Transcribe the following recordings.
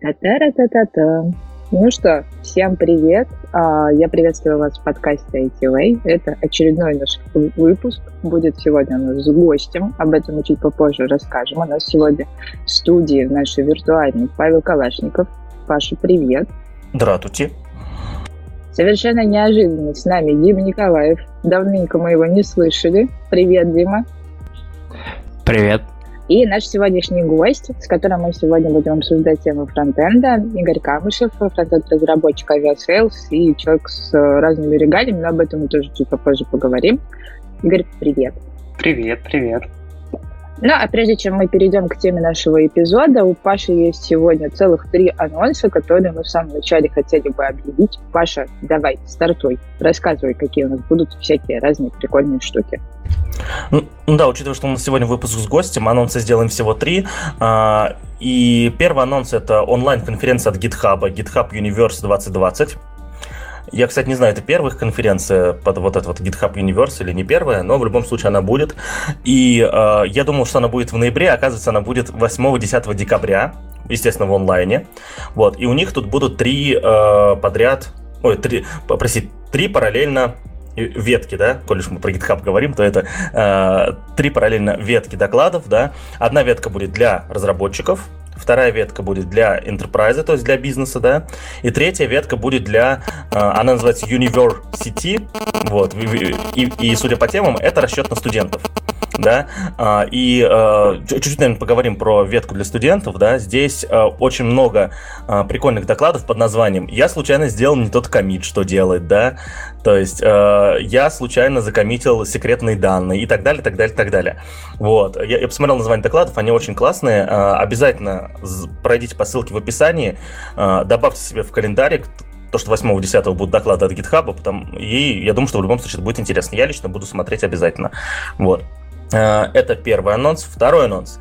Та-та-ра-та-та-та. Ну что, всем привет. Я приветствую вас в подкасте IT Way. Это очередной наш выпуск. Будет сегодня у нас с гостем. Об этом мы чуть попозже расскажем. У нас сегодня в студии нашей виртуальной Павел Калашников. Паша, привет. Здравствуйте. Совершенно неожиданно с нами Дима Николаев. Давненько мы его не слышали. Привет, Дима. Привет. И наш сегодняшний гость, с которым мы сегодня будем обсуждать тему фронтенда, Игорь Камышев, фронтенд-разработчик Aviasales и человек с разными регалиями, но об этом мы тоже чуть попозже поговорим. Игорь, привет. Привет, привет. Ну, а прежде чем мы перейдем к теме нашего эпизода, у Паши есть сегодня целых 3 анонса, которые мы в самом начале хотели бы объявить. Паша, давай, стартуй, рассказывай, какие у нас будут всякие разные прикольные штуки. Ну да, учитывая, что у нас сегодня выпуск с гостем, анонсы сделаем всего 3. И первый анонс — это онлайн-конференция от GitHub, GitHub Universe 2020. Я, кстати, не знаю, это первая конференция под вот этот вот GitHub Universe или не первая, но в любом случае она будет. И я думал, что она будет в ноябре, а оказывается, она будет 8-10 декабря, естественно, в онлайне. Вот. И у них тут будут три параллельно ветки, да, коли мы про GitHub говорим, то это 3 параллельно ветки докладов, да. Одна ветка будет для разработчиков, вторая ветка будет для enterprise, то есть для бизнеса, да, и третья ветка будет для, она называется University, вот, и судя по темам, это расчет на студентов, да, и чуть-чуть, наверное, поговорим про ветку для студентов, да, здесь очень много прикольных докладов под названием «Я случайно сделал не тот коммит, что делать», да, то есть «Я случайно закоммитил секретные данные» и так далее, так далее, так далее. Вот, я посмотрел название докладов, они очень классные, обязательно пройдите по ссылке в описании, добавьте себе в календарик то, что 8-10 будут доклады от GitHub, и я думаю, что в любом случае это будет интересно. Я лично буду смотреть обязательно. Вот. Это первый анонс. Второй анонс.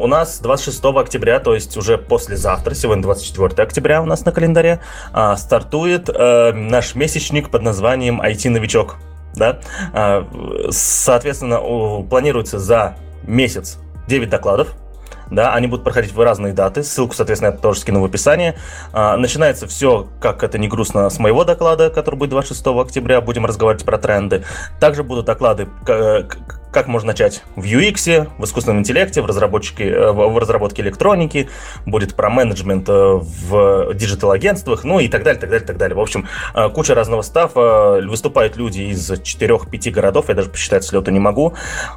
У нас 26 октября, то есть уже послезавтра, сегодня 24 октября у нас на календаре, стартует наш месячник под названием IT-новичок. Да? Соответственно, планируется за месяц 9 докладов. Да, они будут проходить в разные даты. Ссылку, соответственно, я тоже скину в описании. Начинается все, как это не грустно, с моего доклада, который будет 26 октября. Будем разговаривать про тренды. Также будут доклады, как можно начать в UX, в искусственном интеллекте, в разработке электроники. Будет про менеджмент в диджитал-агентствах, ну и так далее, так далее, так далее. В общем, куча разного стаффа. Выступают люди из 4-5 городов. Я даже посчитать с лету не могу.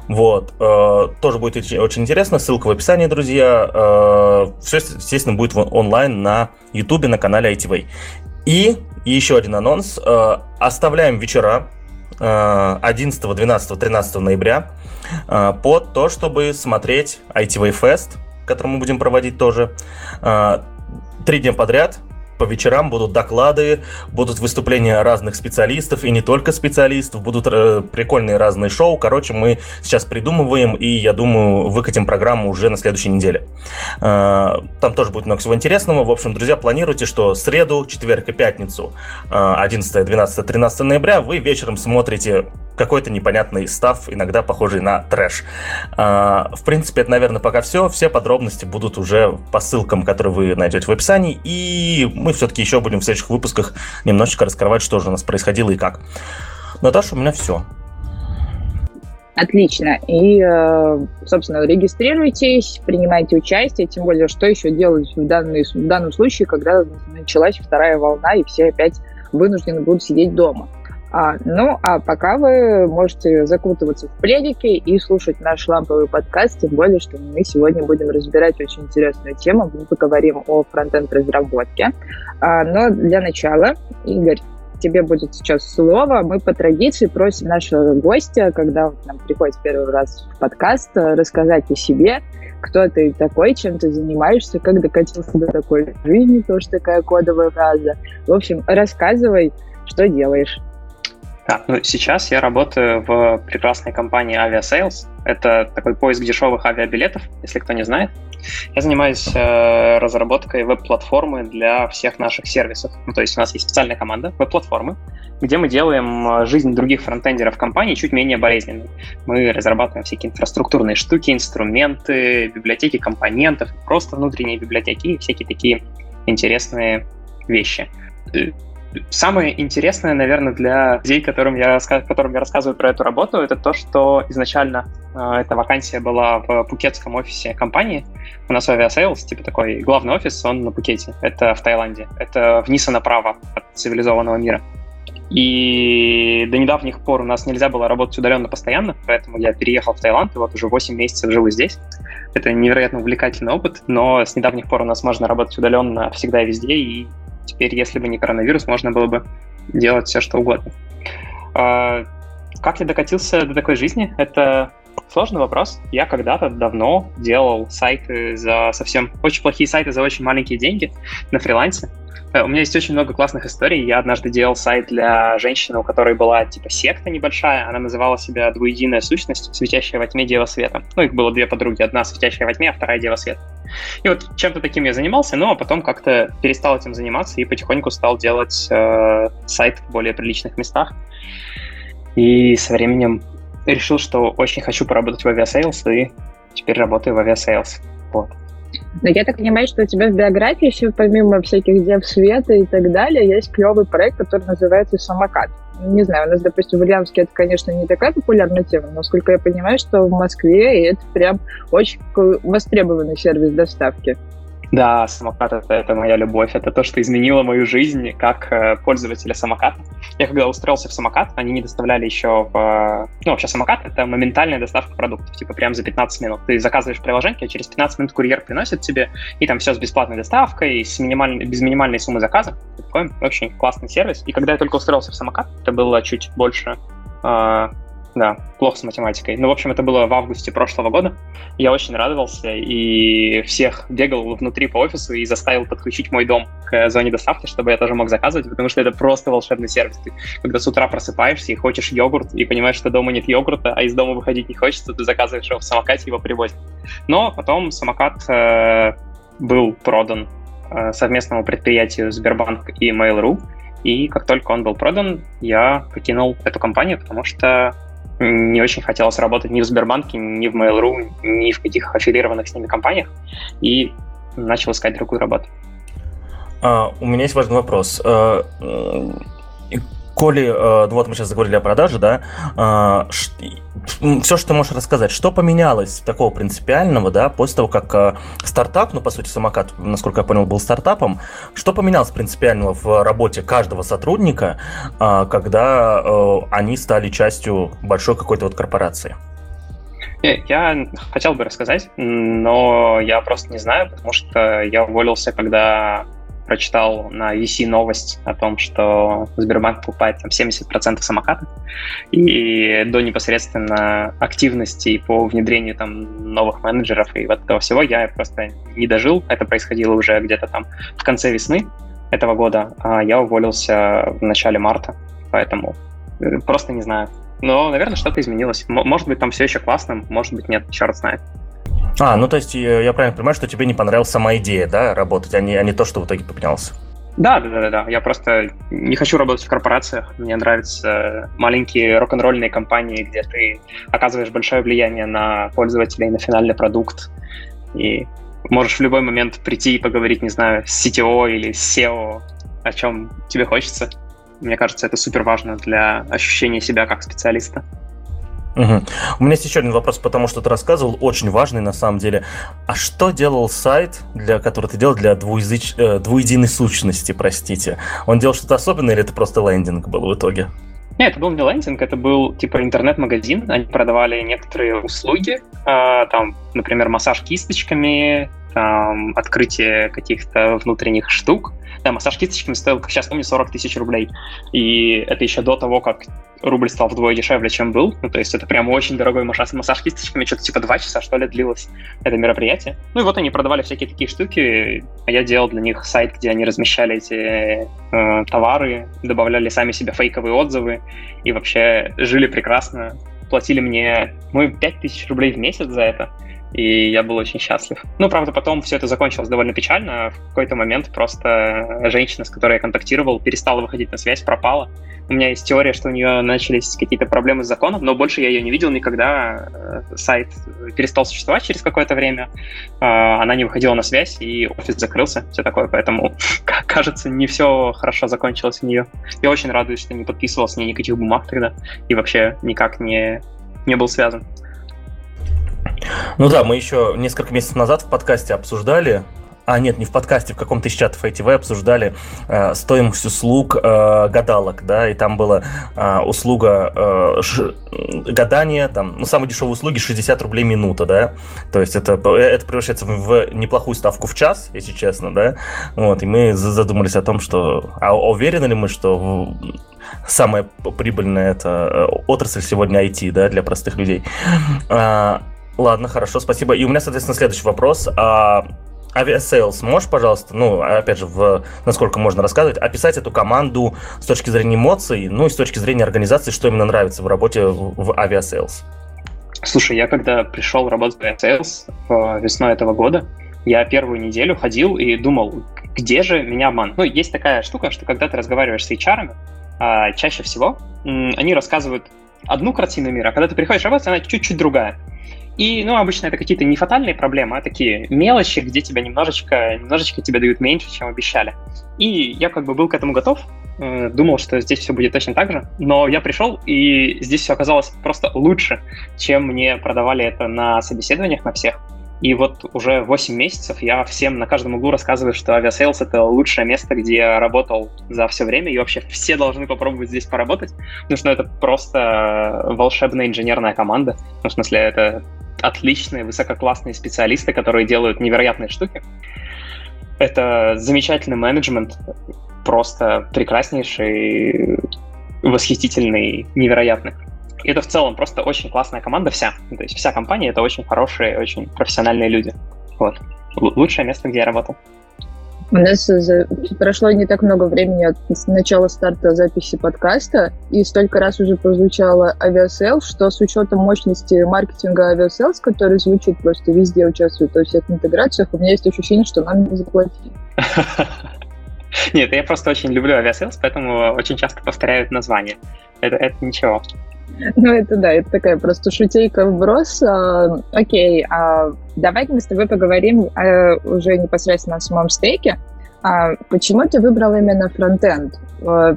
Вот. Тоже будет очень интересно. Ссылка в описании, друзья. Все, естественно, будет онлайн на YouTube, на канале ITV. И еще один анонс. Оставляем вечера 11, 12, 13 ноября под то, чтобы смотреть IT Way Fest, который мы будем проводить тоже. 3 дня подряд. По вечерам будут доклады, будут выступления разных специалистов и не только специалистов, будут прикольные разные шоу. Короче, мы сейчас придумываем и, я думаю, выкатим программу уже на следующей неделе. Там тоже будет много всего интересного. В общем, друзья, планируйте, что среду, четверг и пятницу, 11, 12, 13 ноября, вы вечером смотрите какой-то непонятный стафф, иногда похожий на трэш. В принципе, это, наверное, пока все. Все подробности будут уже по ссылкам, которые вы найдете в описании. И мы все-таки еще будем в следующих выпусках немножечко раскрывать, что же у нас происходило и как. Наташа, у меня все. Отлично. И, собственно, регистрируйтесь, принимайте участие, тем более, что еще делать в данном случае, когда началась вторая волна, и все опять вынуждены будут сидеть дома. Ну, а пока вы можете закутываться в пледики и слушать наш ламповый подкаст, тем более, что мы сегодня будем разбирать очень интересную тему, мы поговорим о фронтенд-разработке. Но для начала, Игорь, тебе будет сейчас слово. Мы по традиции просим нашего гостя, когда он к нам приходит в первый раз в подкаст, рассказать о себе, кто ты такой, чем ты занимаешься, как докатился до такой жизни, тоже такая кодовая фраза. В общем, рассказывай, что делаешь. Сейчас я работаю в прекрасной компании Aviasales. Это такой поиск дешевых авиабилетов, если кто не знает. Я занимаюсь разработкой веб-платформы для всех наших сервисов. То есть у нас есть специальная команда веб-платформы, где мы делаем жизнь других фронтендеров компании чуть менее болезненной. Мы разрабатываем всякие инфраструктурные штуки, инструменты, библиотеки компонентов, просто внутренние библиотеки и всякие такие интересные вещи. Самое интересное, наверное, для людей, которым я рассказываю про эту работу, это то, что изначально эта вакансия была в пукетском офисе компании. У нас Aviasales, типа такой главный офис, он на Пукете, это в Таиланде, это вниз и направо от цивилизованного мира. И до недавних пор у нас нельзя было работать удаленно постоянно, поэтому я переехал в Таиланд, и вот уже 8 месяцев живу здесь. Это невероятно увлекательный опыт, но с недавних пор у нас можно работать удаленно всегда и везде, и теперь, если бы не коронавирус, можно было бы делать все, что угодно. Как я докатился до такой жизни? Это сложный вопрос. Я когда-то давно делал сайты за совсем... Очень плохие сайты за очень маленькие деньги на фрилансе. У меня есть очень много классных историй. Я однажды делал сайт для женщины, у которой была типа секта небольшая. Она называла себя «Двуединая сущность, светящая во тьме Дева Света». Ну, их было две подруги. Одна светящая во тьме, а вторая Дева Света. И вот чем-то таким я занимался, но потом как-то перестал этим заниматься и потихоньку стал делать сайт в более приличных местах. И со временем решил, что очень хочу поработать в Aviasales, и теперь работаю в Aviasales. Вот. Но я так понимаю, что у тебя в биографии еще, помимо всяких дев света и так далее, есть клевый проект, который называется «Самокат». Не знаю, у нас, допустим, в Ульяновске это, конечно, не такая популярная тема, но, насколько я понимаю, что в Москве это прям очень востребованный сервис доставки. Да, «Самокат» — это моя любовь, это то, что изменило мою жизнь как пользователя «Самоката». Я когда устроился в «Самокат», они не доставляли еще в... Ну, вообще «Самокат» — это моментальная доставка продуктов, типа прям за 15 минут. Ты заказываешь приложение, а через 15 минут курьер приносит тебе, и там все с бесплатной доставкой, и без минимальной суммы заказа. Такой очень классный сервис. И когда я только устроился в «Самокат», это было чуть больше... Да, плохо с математикой. Ну, в общем, это было в августе прошлого года. Я очень радовался и всех бегал внутри по офису и заставил подключить мой дом к зоне доставки, чтобы я тоже мог заказывать, потому что это просто волшебный сервис. Ты, когда с утра просыпаешься и хочешь йогурт, и понимаешь, что дома нет йогурта, а из дома выходить не хочется, ты заказываешь его в «Самокате», его привозят. Но потом «Самокат» был продан совместному предприятию Sberbank и Mail.ru, и как только он был продан, я покинул эту компанию, потому что не очень хотелось работать ни в Сбербанке, ни в Mail.ru, ни в каких аффилированных с ними компаниях, и начал искать другую работу. У меня есть важный вопрос. Коли, ну вот мы сейчас заговорили о продаже, да, все, что ты можешь рассказать, что поменялось такого принципиального, да, после того, как стартап, ну, по сути, «Самокат», насколько я понял, был стартапом, что поменялось принципиального в работе каждого сотрудника, когда они стали частью большой какой-то вот корпорации? Я хотел бы рассказать, но я просто не знаю, потому что я уволился, когда... прочитал на VC новость о том, что Сбербанк покупает там 70% «Самоката», и до непосредственно активности по внедрению там новых менеджеров и вот этого всего я просто не дожил. Это происходило уже где-то там в конце весны этого года, а я уволился в начале марта, поэтому просто не знаю. Но, наверное, что-то изменилось. Может быть, там все еще классно, может быть, нет, черт знает. Ну то есть я правильно понимаю, что тебе не понравилась сама идея, да, работать, а не то, что в итоге поменялось? Да. Я просто не хочу работать в корпорациях. Мне нравятся маленькие рок-н-ролльные компании, где ты оказываешь большое влияние на пользователей, на финальный продукт. И можешь в любой момент прийти и поговорить, не знаю, с CTO или с SEO, о чем тебе хочется. Мне кажется, это супер важно для ощущения себя как специалиста. Угу. У меня есть еще один вопрос, потому что ты рассказывал, очень важный на самом деле. А что делал сайт, который ты делал для двуединой сущности, простите? Он делал что-то особенное или это просто лендинг был в итоге? Нет, это был не лендинг, это был типа интернет-магазин. Они продавали некоторые услуги, там, например, массаж кисточками, там, открытие каких-то внутренних штук. Да, массаж кисточками стоил, как сейчас помню, 40 тысяч рублей. И это еще до того, как рубль стал вдвое дешевле, чем был. Ну, то есть это прям очень дорогой массаж кисточками. Что-то типа 2 часа, что ли, длилось это мероприятие. Ну и вот они продавали всякие такие штуки. Я делал для них сайт, где они размещали эти товары, добавляли сами себе фейковые отзывы и вообще жили прекрасно. Платили мне, 5 тысяч рублей в месяц за это. и я был очень счастлив. Ну, правда, потом все это закончилось довольно печально. В какой-то момент просто женщина, с которой я контактировал, перестала выходить на связь, пропала. У меня есть теория, что у нее начались какие-то проблемы с законом, но больше я ее не видел никогда. Сайт перестал существовать через какое-то время, она не выходила на связь, и офис закрылся, все такое. Поэтому, кажется, не все хорошо закончилось у нее. Я очень радуюсь, что не подписывал с ней никаких бумаг тогда и вообще никак не был связан. Ну да, мы еще несколько месяцев назад в подкасте обсуждали, не в подкасте, в каком-то из чатов ITV обсуждали стоимость услуг гадалок, да, и там была услуга гадания, там, самые дешевые услуги 60 рублей минута, да, то есть это превращается в неплохую ставку в час, если честно, да, вот, и мы задумались о том, что, уверены ли мы, что самая прибыльная это отрасль сегодня IT, да, для простых людей. Ладно, хорошо, спасибо. И у меня, соответственно, следующий вопрос. Aviasales, можешь, пожалуйста, насколько можно рассказывать, описать эту команду с точки зрения эмоций, ну и с точки зрения организации, что именно нравится в работе в Aviasales? Слушай, я когда пришел работать в Aviasales весной этого года, я первую неделю ходил и думал, где же меня обманут. Ну, есть такая штука, что когда ты разговариваешь с HR-ами, чаще всего они рассказывают одну картину мира, а когда ты приходишь работать, она чуть-чуть другая. И, обычно это какие-то не фатальные проблемы, а такие мелочи, где тебя немножечко тебе дают меньше, чем обещали. И я был к этому готов, думал, что здесь все будет точно так же, но я пришел, и здесь все оказалось просто лучше, чем мне продавали это на собеседованиях на всех. И вот уже 8 месяцев я всем на каждом углу рассказываю, что Aviasales — это лучшее место, где я работал за все время, и вообще все должны попробовать здесь поработать, потому что это просто волшебная инженерная команда. В смысле, это отличные, высококлассные специалисты, которые делают невероятные штуки. Это замечательный менеджмент, просто прекраснейший, восхитительный, невероятный. И это в целом просто очень классная команда вся. То есть вся компания — это очень хорошие, очень профессиональные люди. Вот. Лучшее место, где я работал. У нас прошло не так много времени от начала старта записи подкаста, и столько раз уже прозвучало Aviasales, что с учетом мощности маркетинга Aviasales, который звучит просто везде, участвует во всех интеграциях, у меня есть ощущение, что нам не заплатили. Нет, я просто очень люблю Aviasales, поэтому очень часто повторяют название. Это ничего. Ну, это да, это такая просто шутейка вброс. Окей, давай мы с тобой поговорим уже непосредственно о самом стейке. Почему ты выбрал именно фронтенд?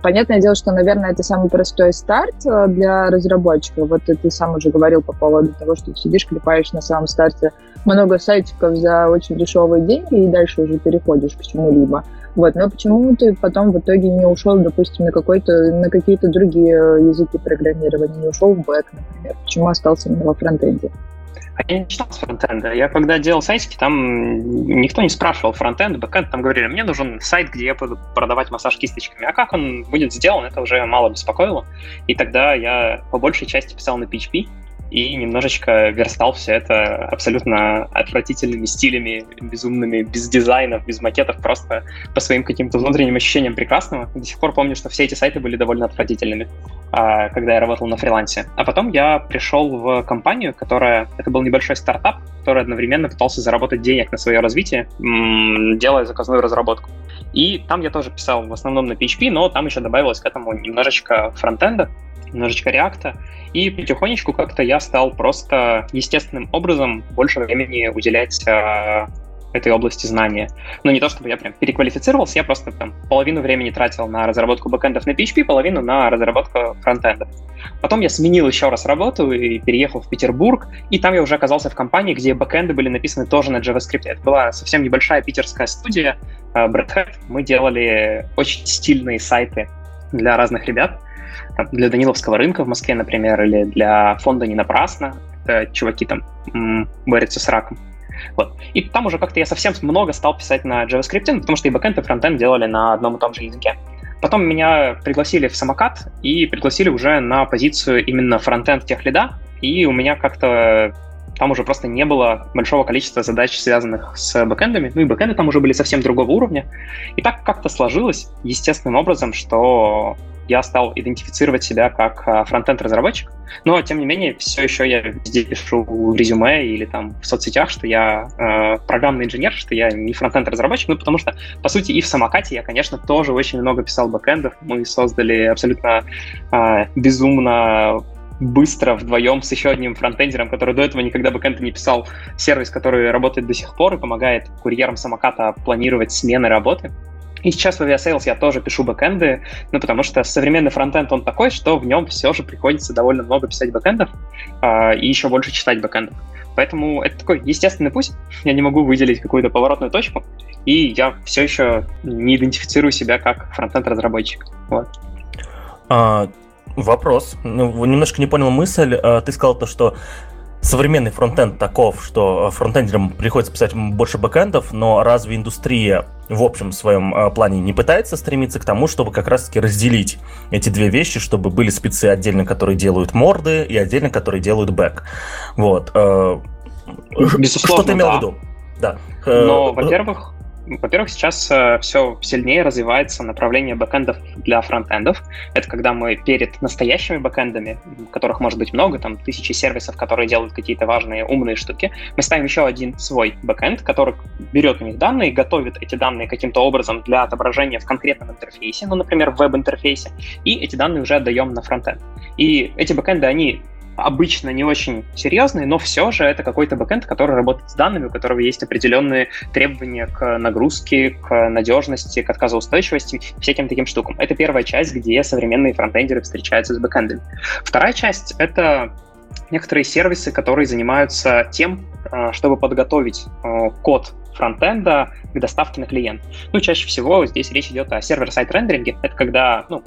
Понятное дело, что, наверное, это самый простой старт для разработчика. Вот ты сам уже говорил по поводу того, что сидишь, клепаешь на самом старте много сайтиков за очень дешевые деньги и дальше уже переходишь к чему-либо. Вот, но почему ты потом в итоге не ушел, допустим, на какие-то другие языки программирования, не ушел в бэк, например? Почему остался именно во фронтенде? А я не начинал с фронтенда. Я когда делал сайтики, там никто не спрашивал фронтенд, бэкенд. Там говорили, мне нужен сайт, где я буду продавать массаж кисточками. А как он будет сделан, это уже мало беспокоило. И тогда я по большей части писал на PHP и немножечко верстал все это абсолютно отвратительными стилями, безумными, без дизайнов, без макетов, просто по своим каким-то внутренним ощущениям прекрасного. До сих пор помню, что все эти сайты были довольно отвратительными, когда я работал на фрилансе. А потом я пришел в компанию, это был небольшой стартап, который одновременно пытался заработать денег на свое развитие, делая заказную разработку. И там я тоже писал в основном на PHP, но там еще добавилось к этому немножечко фронтенда, немножечко React, и потихонечку как-то я стал просто естественным образом больше времени уделять этой области знания. Но не то, чтобы я прям переквалифицировался, я просто половину времени тратил на разработку бэкэндов на PHP, половину на разработку фронтендов. Потом я сменил еще раз работу и переехал в Петербург, и там я уже оказался в компании, где бэкэнды были написаны тоже на JavaScript. Это была совсем небольшая питерская студия Brighthead. Мы делали очень стильные сайты для разных ребят, для Даниловского рынка в Москве, например, или для фонда «Не напрасно». Это чуваки борются с раком. Вот. И там уже как-то я совсем много стал писать на JavaScript, потому что и бэкэнд, и фронтенд делали на одном и том же языке. Потом меня пригласили в Самокат и пригласили уже на позицию именно фронтенд техлида, и у меня как-то там уже просто не было большого количества задач, связанных с бэкэндами, и бэкэнды там уже были совсем другого уровня. И так как-то сложилось естественным образом, что я стал идентифицировать себя как фронтенд-разработчик, но, тем не менее, все еще я везде пишу в резюме или там в соцсетях, что я программный инженер, что я не фронтенд-разработчик, ну, потому что, по сути, и в «Самокате» я, конечно, тоже очень много писал бэкэндов. Мы создали абсолютно безумно быстро вдвоем с еще одним фронтендером, который до этого никогда бэкэнда не писал, сервис, который работает до сих пор и помогает курьерам «Самоката» планировать смены работы. И сейчас в Aviasales я тоже пишу бэкэнды, ну, потому что современный фронтенд, он такой, что в нем все же приходится довольно много писать бэкэндов и еще больше читать бэкэндов. Поэтому это такой естественный путь, я не могу выделить какую-то поворотную точку, и я все еще не идентифицирую себя как фронтенд-разработчик. Вот. Вопрос. Ну, немножко не понял мысль. Ты сказал то, что современный фронтенд таков, что фронтендерам приходится писать больше бэкэндов, но разве индустрия в общем своем плане не пытается стремиться к тому, чтобы как раз-таки разделить эти две вещи, чтобы были спецы отдельно, которые делают морды, и отдельно, которые делают бэк? Вот. Безусловно, что ты имел в виду? Да. Но, во-первых, сейчас все сильнее развивается направление бэкэндов для фронтендов. Это когда мы перед настоящими бэкэндами, которых может быть много, там тысячи сервисов, которые делают какие-то важные умные штуки, мы ставим еще один свой бэкэнд, который берет у них данные, готовит эти данные каким-то образом для отображения в конкретном интерфейсе, ну, например, в веб-интерфейсе, и эти данные уже отдаем на фронтенд. И эти бэкэнды, они обычно не очень серьезные, но все же это какой-то бэкэнд, который работает с данными, у которого есть определенные требования к нагрузке, к надежности, к отказоустойчивости, всяким таким штукам. Это первая часть, где современные фронтендеры встречаются с бэкэндами. Вторая часть — это некоторые сервисы, которые занимаются тем, чтобы подготовить код фронтенда к доставке на клиент. Ну, чаще всего здесь речь идет о сервер-сайд-рендеринге. Это когда, ну,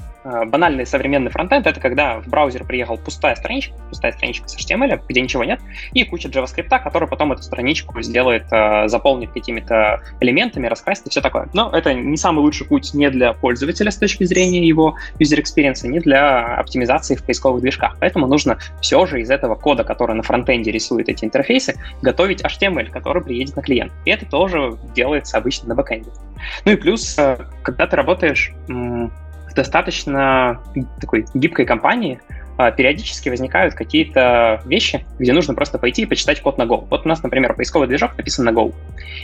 банальный современный фронтенд, это когда в браузер приехала пустая страничка с HTML, где ничего нет, и куча JavaScript, который потом эту страничку сделает, заполнит какими-то элементами, раскрасит и все такое. Но это не самый лучший путь не для пользователя с точки зрения его user-экспириенса, не для оптимизации в поисковых движках. Поэтому нужно все же из этого кода, который на фронтенде рисует эти интерфейсы, готовить HTML, который приедет на клиент. И это тоже делается обычно на бэкэнде. Ну и плюс, когда ты работаешь в достаточно такой гибкой компании, периодически возникают какие-то вещи, где нужно просто пойти и почитать код на Go. Вот у нас, например, поисковый движок написан на Go.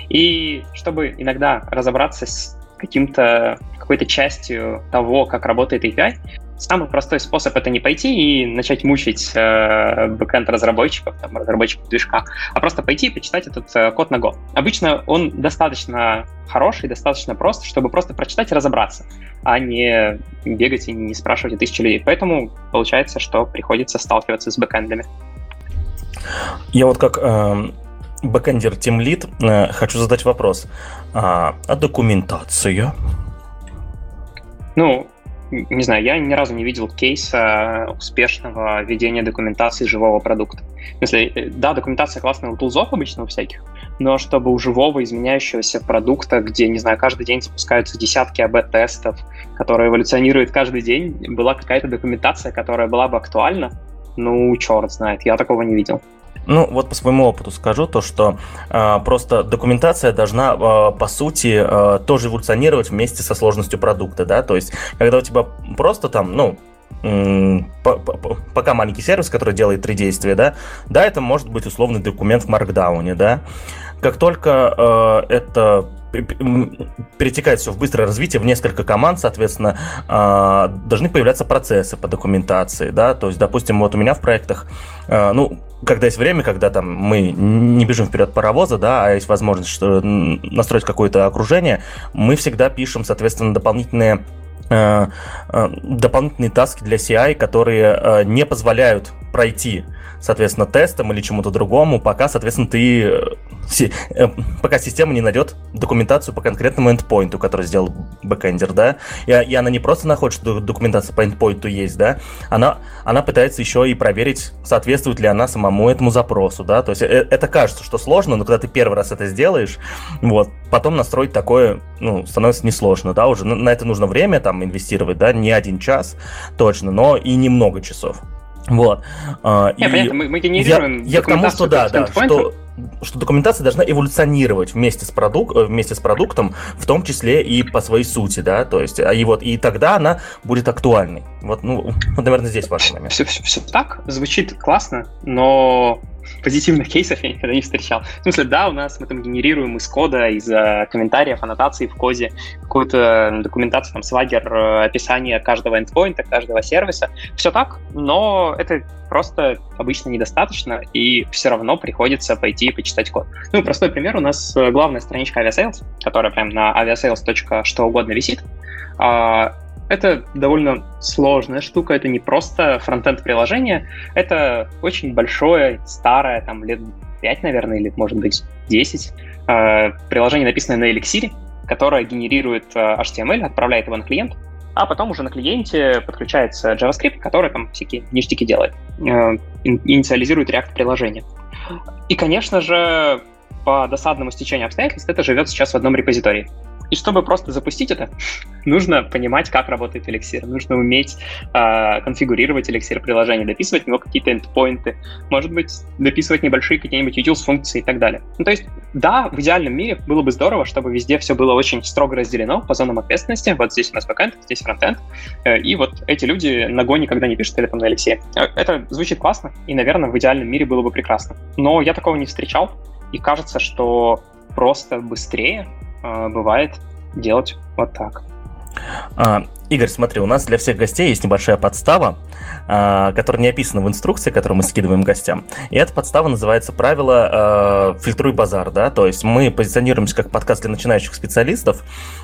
И чтобы иногда разобраться с какой-то частью того, как работает API, самый простой способ — это не пойти и начать мучить бэкэнд-разработчиков, там, разработчиков движка, а просто пойти и почитать этот код на Go. Обычно он достаточно хороший, достаточно прост, чтобы просто прочитать и разобраться, а не бегать и не спрашивать у тысячи людей. Поэтому получается, что приходится сталкиваться с бэкэндами. Я вот как бэкэндер тимлид хочу задать вопрос. А документация? Ну, не знаю, я ни разу не видел кейса успешного ведения документации живого продукта. В смысле, да, документация классная у тулзов обычно у всяких, но чтобы у живого изменяющегося продукта, где, не знаю, каждый день запускаются десятки АБ-тестов, которые эволюционируют каждый день, была какая-то документация, которая была бы актуальна, ну, черт знает, я такого не видел. Ну, вот по своему опыту скажу то, что просто документация должна, по сути, тоже эволюционировать вместе со сложностью продукта, да, то есть, когда у тебя просто там, ну, пока маленький сервис, который делает 3 действия, да, это может быть условный документ в маркдауне, да, как только это перетекает все в быстрое развитие, в несколько команд, соответственно, должны появляться процессы по документации, да, то есть, допустим, вот у меня в проектах, ну, когда есть время, когда там мы не бежим вперед паровоза, да, а есть возможность что настроить какое-то окружение, мы всегда пишем, соответственно, дополнительные таски для CI, которые не позволяют пройти, соответственно, тестом или чему-то другому, пока, соответственно, пока система не найдет документацию по конкретному эндпоинту, который сделал бэкэндер, да, и она не просто находит, что документация по эндпоинту есть, да, она пытается еще и проверить, соответствует ли она самому этому запросу, да, то есть это кажется, что сложно, но когда ты первый раз это сделаешь, вот, потом настроить такое, ну, становится несложно, да, уже на это нужно время там инвестировать, да, не один час точно, но и не много часов. Вот. Понятно, мы генерируем документацию к эндпоинту. что документация должна эволюционировать вместе с продуктом, в том числе и по своей сути, да, то есть, и вот, и тогда она будет актуальной. Вот, ну, вот, наверное, здесь важный момент. Все так, звучит классно, но позитивных кейсов я никогда не встречал. В смысле, да, у нас мы там генерируем из кода, из комментариев, аннотаций в коде, какую-то документацию, там, Swagger, описание каждого эндпоинта, каждого сервиса. Все так, но это просто обычно недостаточно, и все равно приходится пойти и почитать код. Ну, простой пример, у нас главная страничка Aviasales, которая прям на aviasales.что угодно висит. Это довольно сложная штука, это не просто фронтенд-приложение, это очень большое, старое, там, лет 5, наверное, или, может быть, 10, приложение, написанное на Elixir, которое генерирует HTML, отправляет его на клиент, а потом уже на клиенте подключается JavaScript, который там всякие ништяки делает, инициализирует React-приложение. И, конечно же, по досадному стечению обстоятельств это живет сейчас в одном репозитории. И чтобы просто запустить это, нужно понимать, как работает Elixir. Нужно уметь конфигурировать Elixir-приложение, дописывать в него какие-то эндпоинты, может быть, дописывать небольшие какие-нибудь utils-функции и так далее. Ну, то есть, да, в идеальном мире было бы здорово, чтобы везде все было очень строго разделено по зонам ответственности. Вот здесь у нас бэкэнд, здесь фронтенд. И вот эти люди на Go никогда не пишут или там на Elixir. Это звучит классно, и, наверное, в идеальном мире было бы прекрасно. Но я такого не встречал, и кажется, что просто быстрее бывает делать вот так. Игорь, смотри, у нас для всех гостей есть небольшая подстава, которая не описана в инструкции, которую мы скидываем гостям. И эта подстава называется правило «фильтруй базар». Да? То есть мы позиционируемся как подкаст для начинающих специалистов,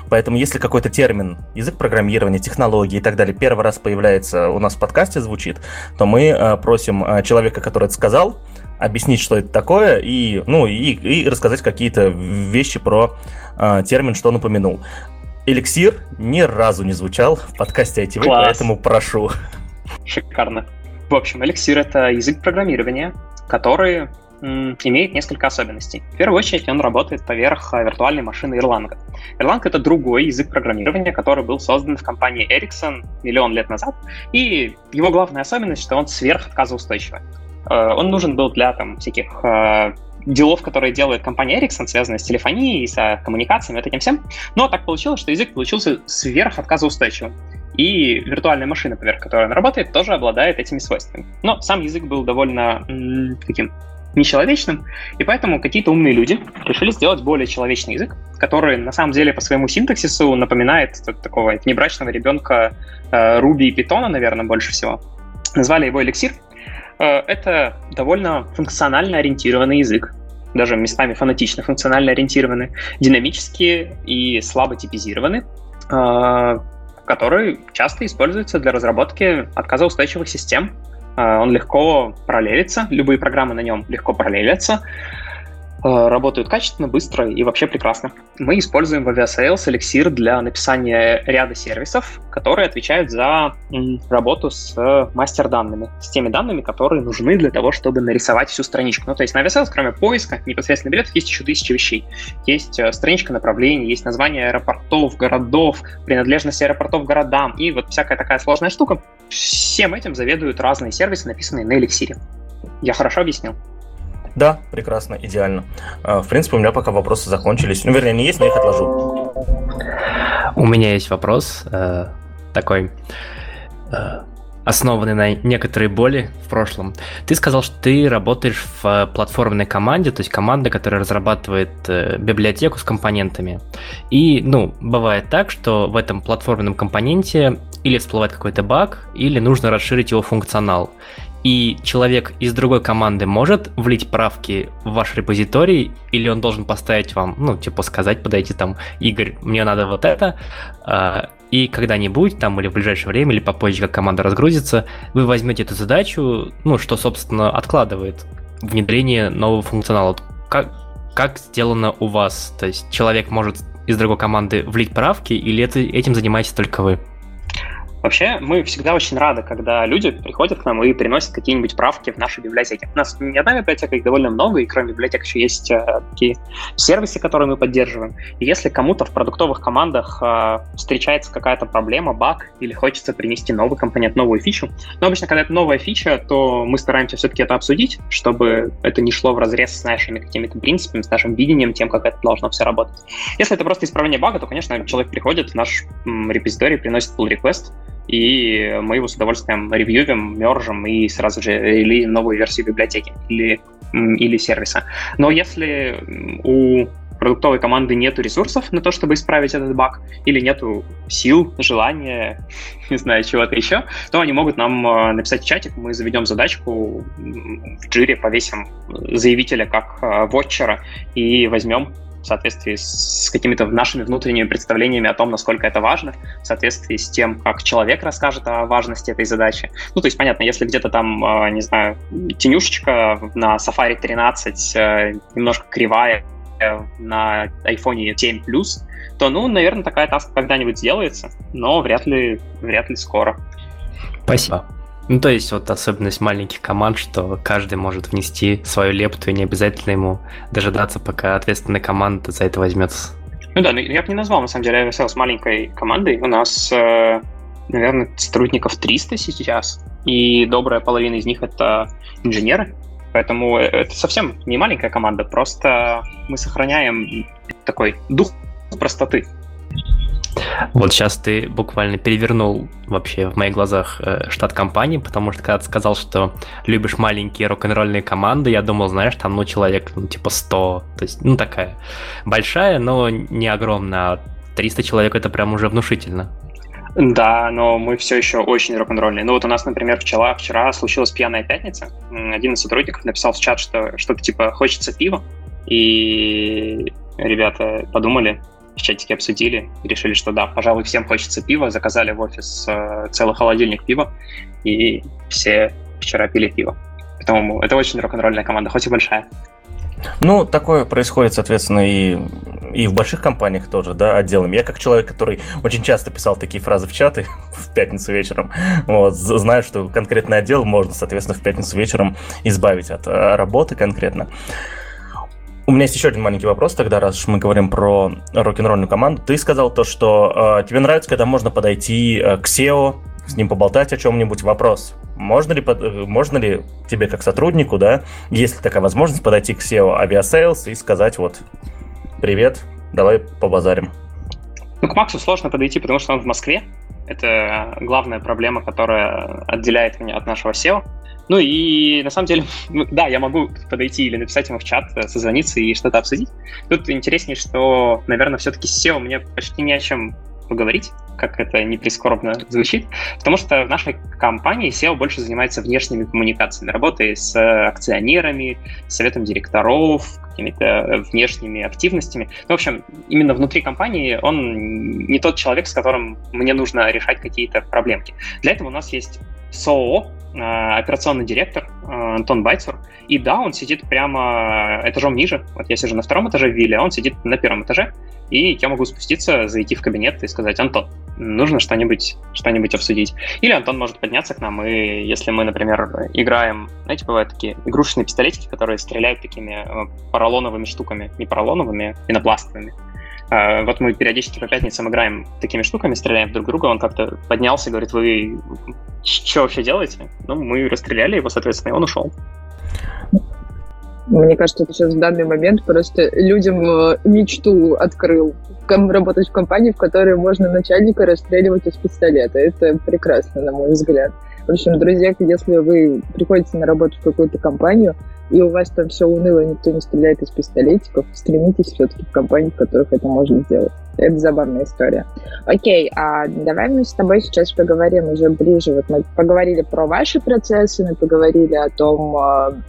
поэтому если какой-то термин, язык программирования, технологии и так далее первый раз появляется у нас в подкасте, звучит, то мы просим человека, который это сказал, объяснить, что это такое, и, ну, и рассказать какие-то вещи про термин, что он упомянул. Эликсир ни разу не звучал в подкасте ITV, поэтому прошу. Шикарно. В общем, эликсир — это язык программирования, который имеет несколько особенностей. В первую очередь, он работает поверх виртуальной машины Erlang. Erlang — это другой язык программирования, который был создан в компании Ericsson миллион лет назад, и его главная особенность, что он сверхотказоустойчивый. Он нужен был для там всяких делов, которые делает компания Ericsson, связанные с телефонией, с коммуникациями, вот этим всем. Но так получилось, что язык получился сверхотказоустойчивым. И виртуальная машина, поверх которой он работает, тоже обладает этими свойствами. Но сам язык был довольно таким нечеловечным, и поэтому какие-то умные люди решили сделать более человечный язык, который на самом деле по своему синтаксису напоминает такого внебрачного ребенка Ruby и Python, наверное, больше всего. Назвали его Elixir. Это довольно функционально ориентированный язык, даже местами фанатично функционально ориентированный, динамический и слабо типизированный, который часто используется для разработки отказоустойчивых систем. Он легко параллелится, любые программы на нем легко параллелятся, работают качественно, быстро и вообще прекрасно. Мы используем в Aviasales Elixir для написания ряда сервисов, которые отвечают за работу с мастер-данными, с теми данными, которые нужны для того, чтобы нарисовать всю страничку. Ну, то есть на Aviasales, кроме поиска, непосредственно билетов, есть еще тысячи вещей. Есть страничка направлений, есть название аэропортов, городов, принадлежность аэропортов городам и вот всякая такая сложная штука. Всем этим заведуют разные сервисы, написанные на Elixir. Я хорошо объяснил? Да, прекрасно, идеально. В принципе, у меня пока вопросы закончились. Ну, вернее, они есть, но я их отложу. У меня есть вопрос такой, основанный на некоторые боли в прошлом. Ты сказал, что ты работаешь в платформенной команде, то есть команда, которая разрабатывает библиотеку с компонентами. И, ну, бывает так, что в этом платформенном компоненте или всплывает какой-то баг, или нужно расширить его функционал. И человек из другой команды может влить правки в ваш репозиторий, или он должен поставить вам, ну, типа сказать, подойти там, Игорь, мне надо вот это, и когда-нибудь там или в ближайшее время, или попозже, как команда разгрузится, вы возьмете эту задачу, ну, что, собственно, откладывает внедрение нового функционала. Как сделано у вас? То есть человек может из другой команды влить правки, или этим занимаетесь только вы? Вообще, мы всегда очень рады, когда люди приходят к нам и приносят какие-нибудь правки в наши библиотеки. У нас не одна библиотека, их довольно много, и кроме библиотек еще есть такие сервисы, которые мы поддерживаем. И если кому-то в продуктовых командах встречается какая-то проблема, баг, или хочется принести новый компонент, новую фичу, но обычно, когда это новая фича, то мы стараемся все-таки это обсудить, чтобы это не шло вразрез с нашими какими-то принципами, с нашим видением, тем, как это должно все работать. Если это просто исправление бага, то, конечно, человек приходит в наш репозиторий, приносит pull request, и мы его с удовольствием ревьюем, мержим и сразу же или новую версию библиотеки, или сервиса. Но если у продуктовой команды нету ресурсов на то, чтобы исправить этот баг, или нету сил, желания, не знаю, чего-то еще, то они могут нам написать в чатик, мы заведем задачку, в джире повесим заявителя как вотчера и возьмем в соответствии с какими-то нашими внутренними представлениями о том, насколько это важно, в соответствии с тем, как человек расскажет о важности этой задачи. Ну, то есть, понятно, если где-то там, не знаю, тенюшечка на Safari 13 немножко кривая, на iPhone 7 Plus, то, ну, наверное, такая таска когда-нибудь сделается, но вряд ли скоро. Спасибо. Ну, то есть, вот особенность маленьких команд, что каждый может внести свою лепту, и не обязательно ему дожидаться, пока ответственная команда за это возьмется. Ну да, я бы не назвал, на самом деле, Aviasales маленькой командой. У нас, наверное, сотрудников 300 сейчас, и добрая половина из них — это инженеры. Поэтому это совсем не маленькая команда, просто мы сохраняем такой дух простоты. Вот сейчас ты буквально перевернул вообще в моих глазах штат компании, потому что когда ты сказал, что любишь маленькие рок-н-ролльные команды, я думал, знаешь, там, ну, человек, ну, типа 100, то есть, ну, такая большая, но не огромная, а 300 человек — это прям уже внушительно. Да, но мы все еще очень рок-н-ролльные. Ну вот у нас, например, вчера случилась пьяная пятница. Один из сотрудников написал в чат, что что-то типа «хочется пива». И ребята подумали, в чатике обсудили, решили, что да, пожалуй, всем хочется пива. Заказали в офис целый холодильник пива, и все вчера пили пиво. Поэтому это очень рок-н-ролльная команда, хоть и большая. Ну, такое происходит, соответственно, и в больших компаниях тоже, да, отделами. Я как человек, который очень часто писал такие фразы в чаты в пятницу вечером, вот, знаю, что конкретный отдел можно, соответственно, в пятницу вечером избавить от работы конкретно. У меня есть еще один маленький вопрос тогда, раз уж мы говорим про рок-н-ролльную команду. Ты сказал то, что тебе нравится, когда можно подойти к SEO, с ним поболтать о чем-нибудь. Вопрос: можно ли тебе как сотруднику, да, есть ли такая возможность, подойти к SEO Aviasales и сказать: вот, привет, давай побазарим? Ну, к Максу сложно подойти, потому что он в Москве. Это главная проблема, которая отделяет меня от нашего SEO. Ну и на самом деле, да, я могу подойти или написать ему в чат, созвониться и что-то обсудить. Тут интереснее, что, наверное, все-таки с SEO мне почти не о чем поговорить, как это не прискорбно звучит, потому что в нашей компании SEO больше занимается внешними коммуникациями, работой с акционерами, советом директоров, какими-то внешними активностями. Ну, в общем, именно внутри компании он не тот человек, с которым мне нужно решать какие-то проблемки. Для этого у нас есть СОО, операционный директор Антон Байцер. И да, он сидит прямо этажом ниже. Вот я сижу на втором этаже в вилле, а он сидит на первом этаже. И я могу спуститься, зайти в кабинет и сказать: Антон, нужно что-нибудь обсудить. Или Антон может подняться к нам, и если мы, например, играем... Знаете, бывают такие игрушечные пистолетики, которые стреляют такими поролоновыми штуками. Не поролоновыми, пенопластовыми. Вот мы периодически по пятницам играем такими штуками, стреляем друг друга, он как-то поднялся и говорит: вы что вообще делаете? Ну, мы расстреляли его, соответственно, и он ушел. Мне кажется, ты сейчас в данный момент просто людям мечту открыл. Работать в компании, в которой можно начальника расстреливать из пистолета. Это прекрасно, на мой взгляд. В общем, друзья, если вы приходите на работу в какую-то компанию, и у вас там все уныло, никто не стреляет из пистолетиков, стремитесь все-таки в компании, в которых это можно сделать. Это забавная история. Окей, а давай мы с тобой сейчас поговорим уже ближе. Вот мы поговорили про ваши процессы, мы поговорили о том,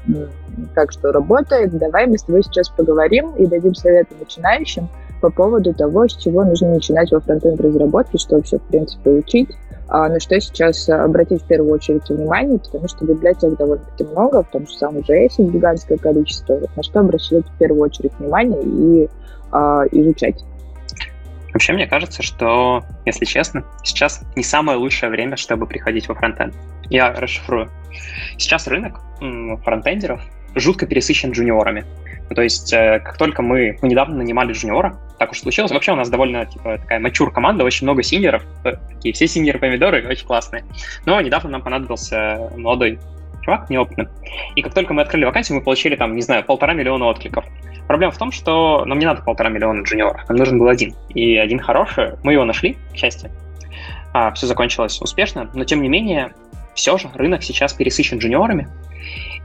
как что работает. Давай мы с тобой сейчас поговорим и дадим советы начинающим по поводу того, с чего нужно начинать во фронтенд-разработке, что вообще, в принципе, учить, на что сейчас обратить в первую очередь внимание, потому что библиотек довольно-таки много, в том же самом JS гигантское количество. Вот на что обращать в первую очередь внимание и изучать? Вообще, мне кажется, что, если честно, сейчас не самое лучшее время, чтобы приходить во фронтенд. Я расшифрую. Сейчас рынок фронтендеров жутко пересыщен джуниорами. То есть, как только мы недавно нанимали джуниора, так уж случилось. Вообще у нас довольно такая мачур-команда, очень много синьоров. Такие все синьоры-помидоры очень классные. Но недавно нам понадобился молодой чувак, неопытный. И как только мы открыли вакансию, мы получили, там, не знаю, 1,5 миллиона откликов. Проблема в том, что нам не надо 1,5 миллиона джуниоров, нам нужен был один. И один хороший. Мы его нашли, к счастью. Все закончилось успешно, но тем не менее, все же рынок сейчас пересыщен джуниорами.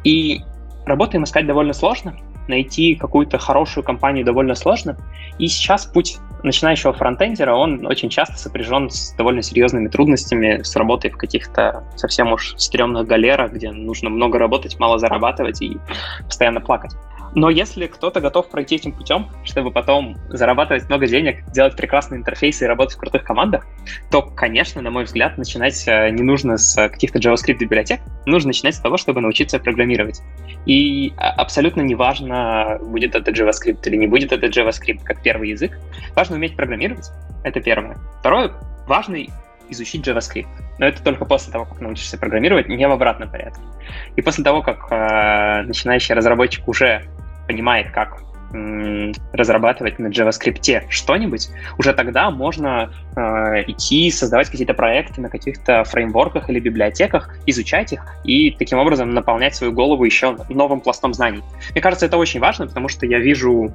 И работу им искать довольно сложно, найти какую-то хорошую компанию довольно сложно. И сейчас путь начинающего фронтендера, он очень часто сопряжен с довольно серьезными трудностями, с работой в каких-то совсем уж стрёмных галерах, где нужно много работать, мало зарабатывать и постоянно плакать. Но если кто-то готов пройти этим путем, чтобы потом зарабатывать много денег, делать прекрасные интерфейсы и работать в крутых командах, то, конечно, на мой взгляд, начинать не нужно с каких-то JavaScript-библиотек, нужно начинать с того, чтобы научиться программировать. И абсолютно не важно, будет это JavaScript или не будет это JavaScript как первый язык, важно уметь программировать, это первое. Второе, важно изучить JavaScript. Но это только после того, как научишься программировать, не в обратном порядке. И после того, как начинающий разработчик уже понимает, как разрабатывать на JavaScript что-нибудь, уже тогда можно идти создавать какие-то проекты на каких-то фреймворках или библиотеках, изучать их и таким образом наполнять свою голову еще новым пластом знаний. Мне кажется, это очень важно, потому что я вижу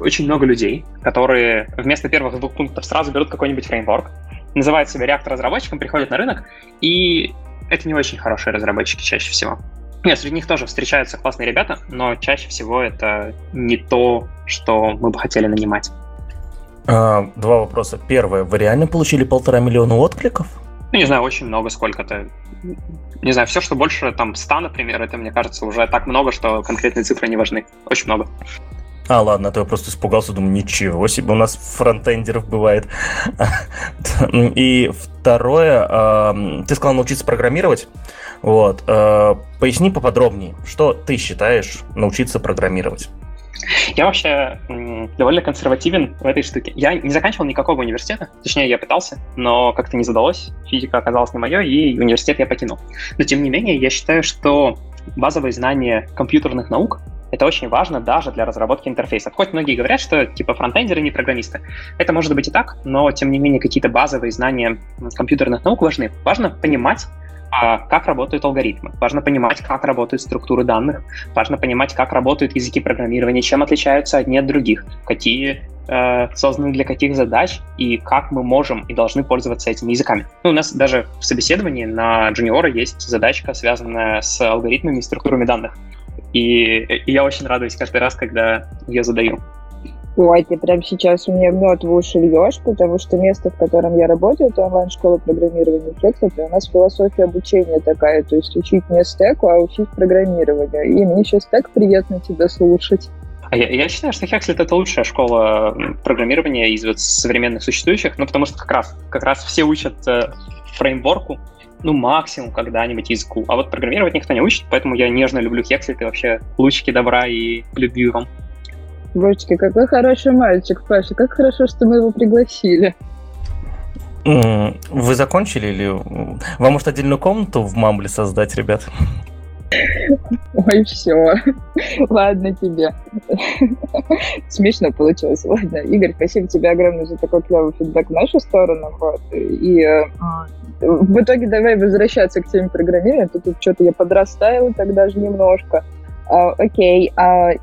очень много людей, которые вместо первых двух пунктов сразу берут какой-нибудь фреймворк, называют себя React-разработчиком, приходят на рынок, и это не очень хорошие разработчики чаще всего. Нет, среди них тоже встречаются классные ребята, но чаще всего это не то, что мы бы хотели нанимать. Два вопроса. Первое. Вы реально получили 1,5 миллиона откликов? Ну, не знаю, очень много, сколько-то. Не знаю, все, что больше, там, 100, например, это, мне кажется, уже так много, что конкретные цифры не важны. Очень много. А, ладно, а то я просто испугался, думаю, ничего себе, у нас фронтендеров бывает. И второе, ты сказал научиться программировать. Вот. Поясни поподробнее, что ты считаешь научиться программировать? Я вообще довольно консервативен в этой штуке. Я не заканчивал никакого университета, точнее, я пытался, но как-то не задалось. Физика оказалась не моё, и университет я покинул. Но, тем не менее, я считаю, что базовые знания компьютерных наук это очень важно даже для разработки интерфейсов. Хоть многие говорят, что типа фронтендеры не программисты. Это может быть и так, но тем не менее какие-то базовые знания компьютерных наук важны. Важно понимать, как работают алгоритмы, важно понимать, как работают структуры данных, важно понимать, как работают языки программирования, чем отличаются одни от других, какие созданы для каких задач и как мы можем и должны пользоваться этими языками. Ну, у нас даже в собеседовании на джуниора есть задачка, связанная с алгоритмами и структурами данных. И я очень радуюсь каждый раз, когда ее задаю. Ой, ты прямо сейчас у меня мед в уши льешь, потому что место, в котором я работаю, это онлайн-школа программирования Хекслет, и у нас философия обучения такая, то есть учить не стеку, а учить программированию. И мне сейчас так приятно тебя слушать. Я считаю, что Хекслет — это лучшая школа программирования из вот современных существующих, ну, потому что как раз все учат фреймворку, ну, максимум когда-нибудь языку. А вот программировать никто не учит, поэтому я нежно люблю Хекслет и вообще лучики добра и любви вам. Бочки, какой хороший мальчик, Паша. Как хорошо, что мы его пригласили. Вы закончили или... Вам, может, отдельную комнату в Мамбле создать, ребят? Ой, все. Ладно тебе. Смешно получилось. Ладно, Игорь, спасибо тебе огромное за такой клевый фидбэк в нашу сторону. Вот. И в итоге давай возвращаться к теме программирования. Тут что-то я подрастаю тогда же немножко. Окей.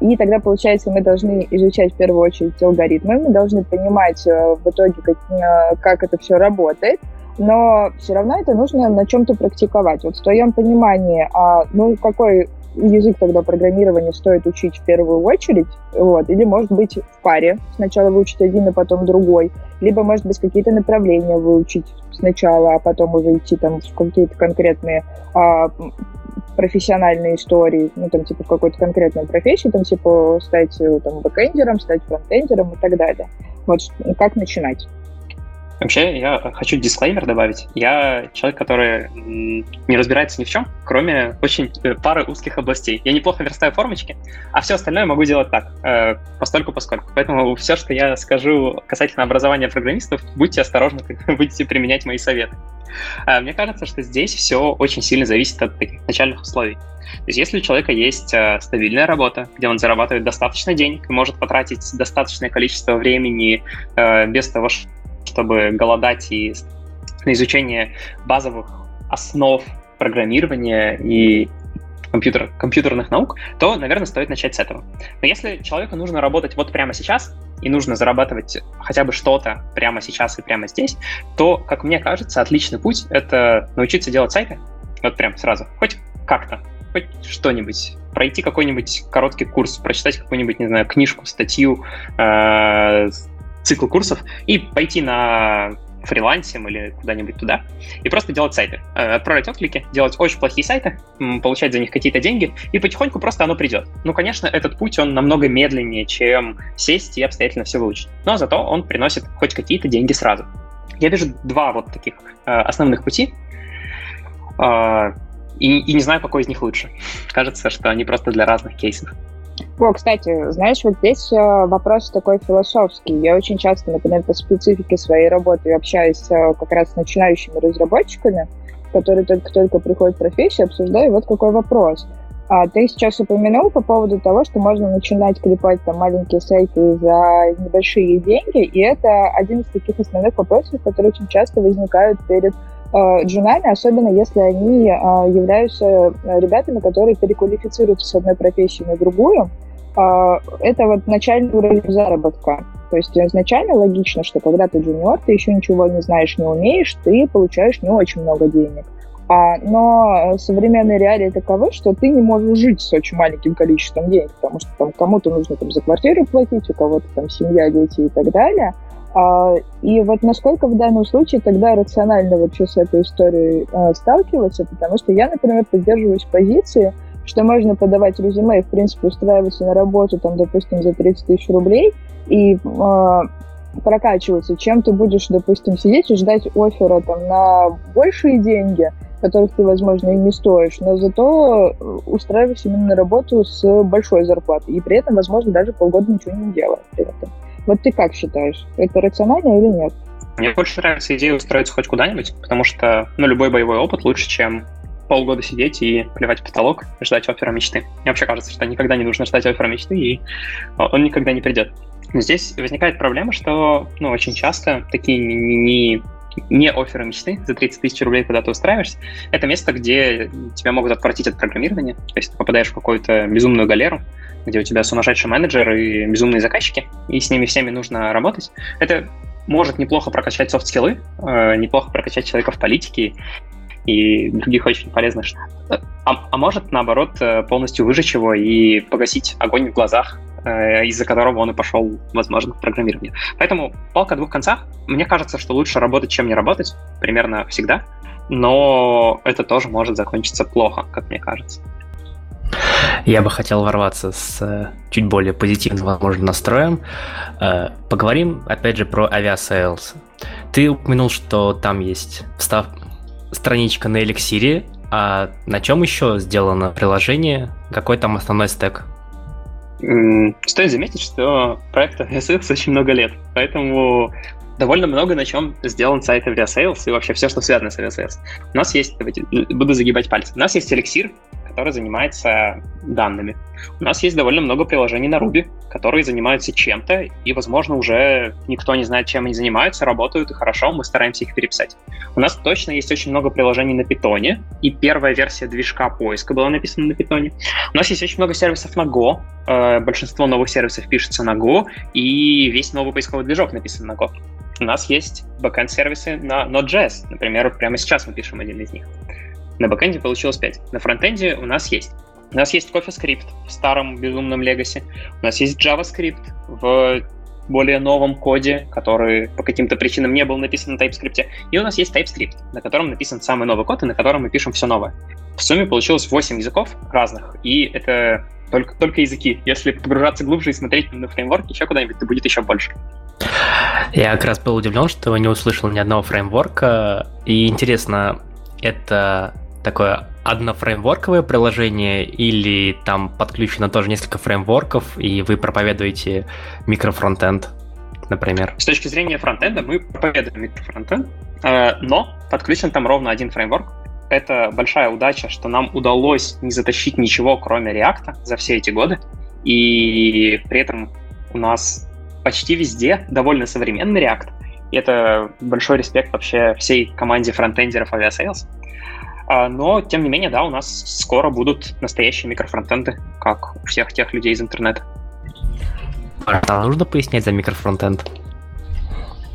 И тогда, получается, мы должны изучать в первую очередь алгоритмы, мы должны понимать в итоге, как это все работает, но все равно это нужно на чем-то практиковать. Вот в твоем понимании, ну, какой язык тогда программирования стоит учить в первую очередь, вот, или, может быть, в паре. Сначала выучить один, а потом другой. Либо, может быть, какие-то направления выучить сначала, а потом уже идти там в какие-то конкретные профессиональные истории, ну, там, типа, в какой-то конкретной профессии, там, типа, стать, там, бэкэндером, стать фронтендером и так далее. Вот, как начинать? Вообще, я хочу дисклеймер добавить. Я человек, который не разбирается ни в чем, кроме очень пары узких областей. Я неплохо верстаю формочки, а все остальное могу делать так, постольку-поскольку. Поэтому все, что я скажу касательно образования программистов, будьте осторожны, когда будете применять мои советы. Мне кажется, что здесь все очень сильно зависит от таких начальных условий. То есть если у человека есть стабильная работа, где он зарабатывает достаточно денег и может потратить достаточное количество времени без того, чтобы голодать, и на изучение базовых основ программирования и компьютерных наук, то, наверное, стоит начать с этого. Но если человеку нужно работать вот прямо сейчас, и нужно зарабатывать хотя бы что-то прямо сейчас и прямо здесь, то, как мне кажется, отличный путь — это научиться делать сайты вот прям сразу, хоть как-то, хоть что-нибудь, пройти какой-нибудь короткий курс, прочитать какую-нибудь, не знаю, книжку, статью, цикл курсов, и пойти на фрилансим или куда-нибудь туда, и просто делать сайты. Отправлять отклики, делать очень плохие сайты, получать за них какие-то деньги, и потихоньку просто оно придет. Ну, конечно, этот путь, он намного медленнее, чем сесть и обстоятельно все выучить. Но зато он приносит хоть какие-то деньги сразу. Я вижу два вот таких основных пути, и не знаю, какой из них лучше. Кажется, что они просто для разных кейсов. О, кстати, знаешь, вот здесь вопрос такой философский. Я очень часто, например, по специфике своей работы общаюсь как раз с начинающими разработчиками, которые только-только приходят в профессию, обсуждаю вот какой вопрос. Ты сейчас упомянул по поводу того, что можно начинать клепать там маленькие сайты за небольшие деньги, и это один из таких основных вопросов, которые очень часто возникают перед джунами, особенно если они являются ребятами, которые переквалифицируются с одной профессии на другую. Это вот начальный уровень заработка. То есть изначально логично, что когда ты джуниор, ты еще ничего не знаешь, не умеешь, ты получаешь не очень много денег. Но современные реалии таковы, что ты не можешь жить с очень маленьким количеством денег, потому что там кому-то нужно там за квартиру платить, у кого-то там семья, дети и так далее. И вот насколько в данном случае тогда рационально вообще с этой историей сталкиваться, потому что я, например, поддерживаюсь позиции, что можно подавать резюме и, в принципе, устраиваться на работу, там, допустим, за 30 тысяч рублей и прокачиваться, чем ты будешь, допустим, сидеть и ждать оффера там на большие деньги, которых ты, возможно, и не стоишь, но зато устраиваешься именно на работу с большой зарплатой и при этом, возможно, даже полгода ничего не делаешь при этом. Вот ты как считаешь, это рационально или нет? Мне больше нравится идея устроиться хоть куда-нибудь, потому что любой боевой опыт лучше, чем полгода сидеть и плевать в потолок, ждать оффера мечты. Мне вообще кажется, что никогда не нужно ждать оффера мечты, и он никогда не придет. Но здесь возникает проблема, что очень часто такие не офферы мечты за 30 тысяч рублей, куда ты устраиваешься, это место, где тебя могут отвратить от программирования, то есть ты попадаешь в какую-то безумную галеру, где у тебя сумасшедший менеджер и безумные заказчики, и с ними всеми нужно работать. Это может неплохо прокачать софт-скиллы, неплохо прокачать человека в политике и других очень полезных. А может, наоборот, полностью выжечь его и погасить огонь в глазах, из-за которого он и пошел, возможно, в программирование. Поэтому палка о двух концах. Мне кажется, что лучше работать, чем не работать, примерно всегда, но это тоже может закончиться плохо, как мне кажется. Я бы хотел ворваться с чуть более позитивным, возможно, настроем. Поговорим, опять же, про Aviasales. Ты упомянул, что там есть страничка на Elixir, а на чем еще сделано приложение? Какой там основной стек? Стоит заметить, что проекту Aviasales очень много лет, поэтому довольно много на чем сделан сайт Aviasales и вообще все, что связано с Aviasales. У нас есть, давайте, буду загибать пальцы, у нас есть Elixir, который занимается данными. У нас есть довольно много приложений на Ruby, которые занимаются чем-то, и, возможно, уже никто не знает, чем они занимаются, работают, и хорошо, мы стараемся их переписать. У нас точно есть очень много приложений на Python, и первая версия движка поиска была написана на Python. У нас есть очень много сервисов на Go, большинство новых сервисов пишется на Go, и весь новый поисковый движок написан на Go. У нас есть бэкэнд-сервисы на Node.js, например, прямо сейчас мы пишем один из них. На бэкэнде получилось 5. На фронтенде у нас есть. У нас есть CoffeeScript в старом безумном легаси. У нас есть JavaScript в более новом коде, который по каким-то причинам не был написан на TypeScript. И у нас есть TypeScript, на котором написан самый новый код, и на котором мы пишем все новое. В сумме получилось 8 языков разных, и это Только языки. Если погружаться глубже и смотреть на фреймворк, еще куда-нибудь, то будет еще больше. Я как раз был удивлен, что не услышал ни одного фреймворка. И интересно, это такое однофреймворковое приложение или там подключено тоже несколько фреймворков, и вы проповедуете микрофронтенд, например? С точки зрения фронтенда мы проповедуем микрофронтенд, но подключен там ровно один фреймворк. Это большая удача, что нам удалось не затащить ничего, кроме React, за все эти годы. И при этом у нас почти везде довольно современный React. И это большой респект вообще всей команде фронтендеров Aviasales. Но, тем не менее, да, у нас скоро будут настоящие микрофронтенды, как у всех тех людей из интернета. А нужно пояснять за микрофронтенд?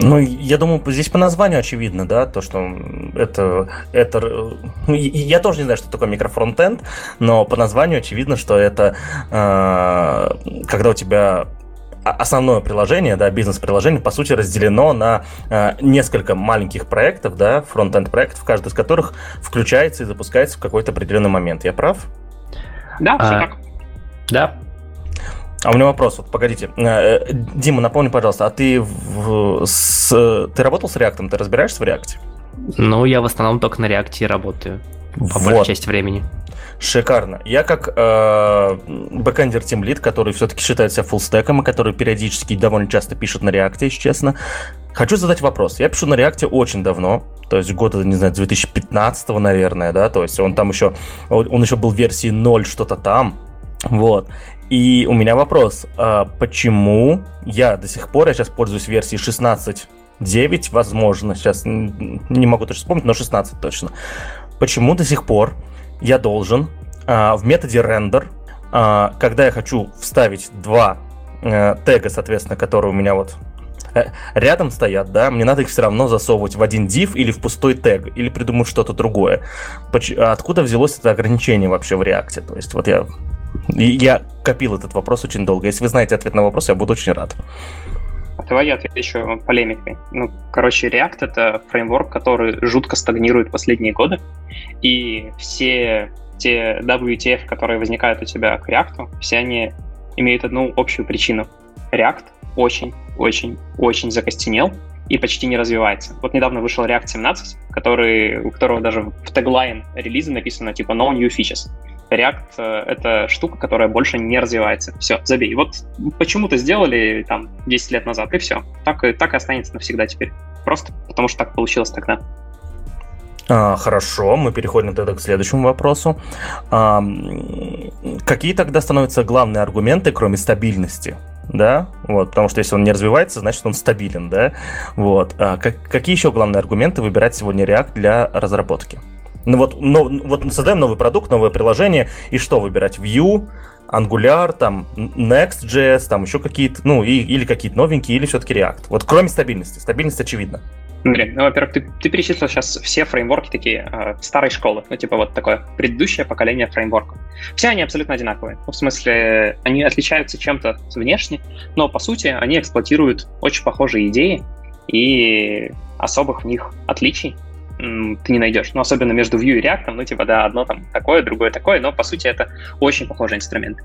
Ну, я думаю, здесь по названию очевидно, да, то, что это... Я тоже не знаю, что такое микрофронтенд, но по названию очевидно, что это когда у тебя основное приложение, да, бизнес-приложение, по сути, разделено на несколько маленьких проектов, да, фронт-энд проектов, каждый из которых включается и запускается в какой-то определенный момент. Я прав? Да, все так. Да. А у меня вопрос, вот, погодите, Дима, напомни, пожалуйста, а ты работал с React, ты разбираешься в React? Ну, я в основном только на React работаю, по большей части времени. Шикарно. Я как бэкэндер тимлид, который все-таки считает себя фуллстеком, и который периодически довольно часто пишет на React, если честно, хочу задать вопрос. Я пишу на React очень давно, то есть года, не знаю, 2015, наверное, да, то есть он там еще, он еще был в версии 0 что-то там, вот. И у меня вопрос, почему я до сих пор, я сейчас пользуюсь версией 16.9, возможно, сейчас не могу точно вспомнить, но 16 точно. Почему до сих пор я должен в методе render, когда я хочу вставить два тега, соответственно, которые у меня вот рядом стоят, да, мне надо их все равно засовывать в один div или в пустой тег, или придумать что-то другое. Откуда взялось это ограничение вообще в React? То есть вот я копил этот вопрос очень долго. Если вы знаете ответ на вопрос, я буду очень рад. Давай я отвечу полемикой. Ну, короче, React — это фреймворк, который жутко стагнирует последние годы, и все те WTF, которые возникают у тебя к React, все они имеют одну общую причину. React очень-очень-очень закостенел и почти не развивается. Вот недавно вышел React 17, у которого даже в теглайн релиза написано типа «No new features». React — это штука, которая больше не развивается. Все, забей. Вот почему-то сделали там 10 лет назад, и все. Так и останется навсегда теперь. Просто потому что так получилось тогда. Хорошо, мы переходим тогда к следующему вопросу. Какие тогда становятся главные аргументы, кроме стабильности? Да, вот, потому что если он не развивается, значит он стабилен, да? Вот. Какие еще главные аргументы выбирать сегодня React для разработки? Ну вот создаем новый продукт, новое приложение, и что выбирать? Vue, Angular, там, Next.js, там еще какие-то, ну, или какие-то новенькие, или все-таки React. Вот кроме стабильности. Стабильность очевидна. Блин, ну, во-первых, ты перечислил сейчас все фреймворки такие старой школы, ну, типа вот такое предыдущее поколение фреймворков. Все они абсолютно одинаковые. Ну, в смысле, они отличаются чем-то внешне, но, по сути, они эксплуатируют очень похожие идеи, и особых в них отличий ты не найдешь. Ну, особенно между Vue и React, ну, типа, да, одно там такое, другое такое, но, по сути, это очень похожие инструменты.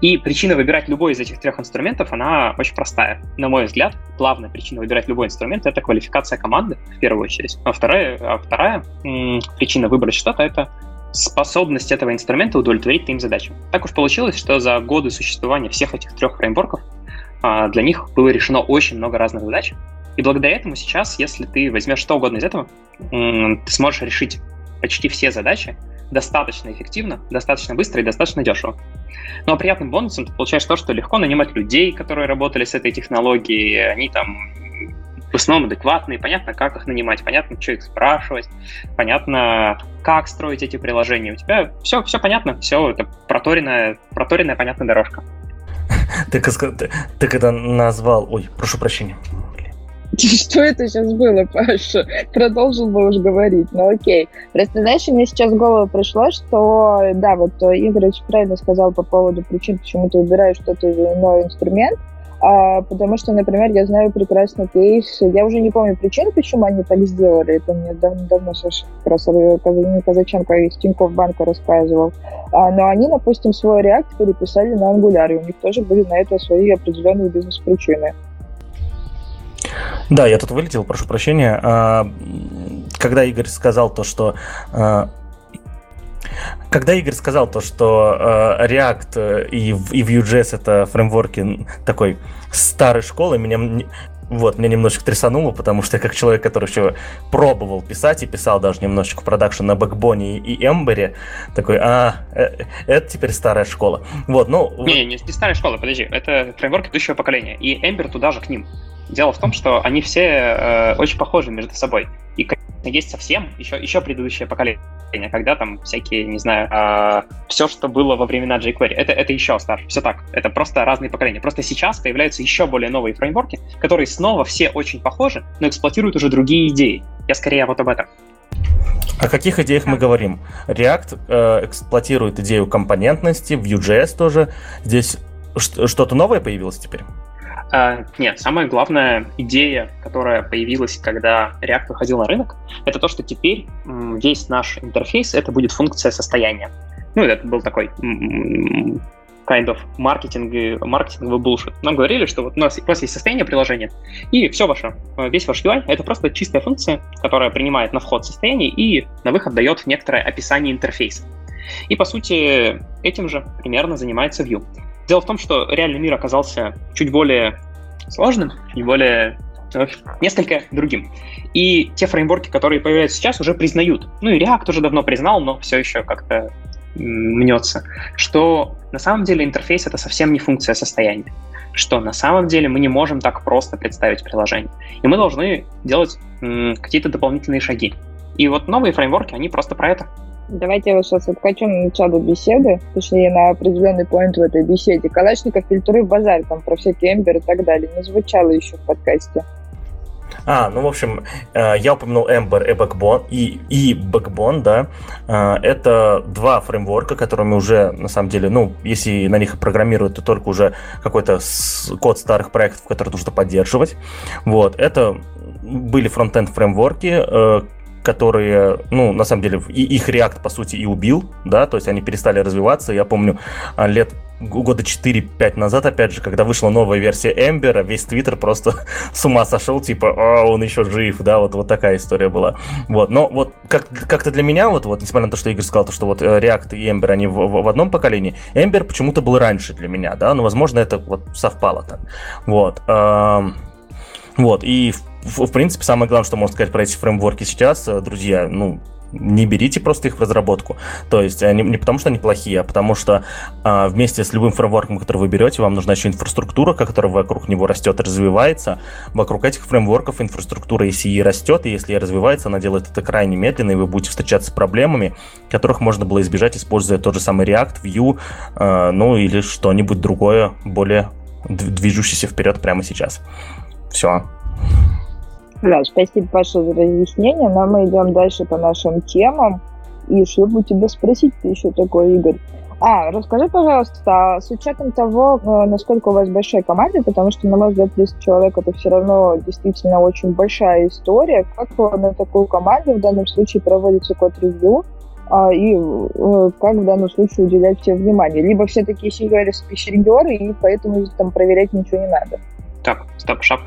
И причина выбирать любой из этих трех инструментов, она очень простая. На мой взгляд, главная причина выбирать любой инструмент — это квалификация команды, в первую очередь. А вторая причина выбрать что-то — это способность этого инструмента удовлетворить твоим задачам. Так уж получилось, что за годы существования всех этих трех фреймворков для них было решено очень много разных задач. И благодаря этому сейчас, если ты возьмешь что угодно из этого, ты сможешь решить почти все задачи достаточно эффективно, достаточно быстро и достаточно дешево. Ну а приятным бонусом ты получаешь то, что легко нанимать людей, которые работали с этой технологией, они там в основном адекватные, понятно, как их нанимать, понятно, что их спрашивать, понятно, как строить эти приложения. У тебя все понятно, все это проторенная понятная дорожка. Ты когда назвал... Ой, прошу прощения. Что это сейчас было, Паша? Продолжил бы уж говорить, но окей. Просто, знаешь, мне сейчас в голову пришло, что, да, вот Игорь очень правильно сказал по поводу причин, почему ты выбираешь что-то или иной инструмент. потому что, например, я знаю прекрасный кейс, я уже не помню причин, почему они так сделали, это мне давно Саша как раз Казаченко из Тинькофф банка рассказывал, но они, допустим, свой React переписали на Angular, и у них тоже были на это свои определенные бизнес-причины. Да, я тут вылетел, прошу прощения. Когда Игорь сказал то, что React и Vue.js это фреймворки такой старой школы, меня немножечко трясануло, потому что я как человек, который еще пробовал писать и писал даже немножечко в продакшн на Backbone и Ember, такой, это теперь старая школа. Не старая школа, подожди, это фреймворки предыдущего поколения, и Ember туда же к ним. Дело в том, что они все очень похожи между собой. И, конечно, есть совсем еще предыдущее поколение, когда там всякие, не знаю, все, что было во времена jQuery, это еще старше, все так. Это просто разные поколения. Просто сейчас появляются еще более новые фреймворки, которые снова все очень похожи, но эксплуатируют уже другие идеи. Я скорее вот об этом. О каких идеях мы говорим? React эксплуатирует идею компонентности, Vue.js тоже. Здесь что-то новое появилось теперь? Нет, самая главная идея, которая появилась, когда React выходил на рынок, это то, что теперь весь наш интерфейс — это будет функция состояния. Ну, это был такой kind of маркетинговый bullshit. Нам говорили, что вот у нас есть состояние приложения, и все ваше, весь ваш UI — это просто чистая функция, которая принимает на вход состояние и на выход дает некоторое описание интерфейса. И, по сути, этим же примерно занимается Vue. Дело в том, что реальный мир оказался чуть более сложным, чуть более несколько другим. И те фреймворки, которые появляются сейчас, уже признают. Ну и React уже давно признал, но все еще как-то мнется, что на самом деле интерфейс — это совсем не функция состояния. Что на самом деле мы не можем так просто представить приложение. И мы должны делать какие-то дополнительные шаги. И вот новые фреймворки, они просто про это. Давайте я вас сейчас откачу на начало беседы, точнее, на определенный поинт в этой беседе. Калашников, фильтры, базарь, там про всякие Ember и так далее. Не звучало еще в подкасте. Я упомянул Ember и Backbone, да. Это два фреймворка, которыми уже, на самом деле, если на них программируют, то только уже какой-то код старых проектов, которые нужно поддерживать. Вот, это были фронт-энд фреймворки, которые, на самом деле, их React, по сути, и убил, да, то есть они перестали развиваться. Я помню, года 4-5 назад, опять же, когда вышла новая версия Ember, весь Twitter просто с ума сошел, он еще жив, да, вот такая история была. Вот, но вот как-то для меня, вот, несмотря на то, что Игорь сказал, то, что вот React и Ember, они в одном поколении, Ember почему-то был раньше для меня, да, но, возможно, это вот совпало так. И в принципе, самое главное, что можно сказать про эти фреймворки сейчас, друзья, не берите просто их в разработку. То есть не потому, что они плохие, а потому что вместе с любым фреймворком, который вы берете, вам нужна еще инфраструктура, которая вокруг него растет и развивается. Вокруг этих фреймворков инфраструктура ICE растет, и если развивается, она делает это крайне медленно, и вы будете встречаться с проблемами, которых можно было избежать, используя тот же самый React, Vue, или что-нибудь другое, более движущееся вперед прямо сейчас. Все. Да, спасибо, Паша, за разъяснение, но мы идем дальше по нашим темам, и что бы тебя спросить еще такое, Игорь? Расскажи, пожалуйста, с учетом того, насколько у вас большая команда, потому что, на мой взгляд, 30 человек — это все равно действительно очень большая история, как на такую команду в данном случае проводится код-ревью, и как в данном случае уделять все внимание? Либо все такие сеньоры и поэтому там проверять ничего не надо. Так, стоп, шаг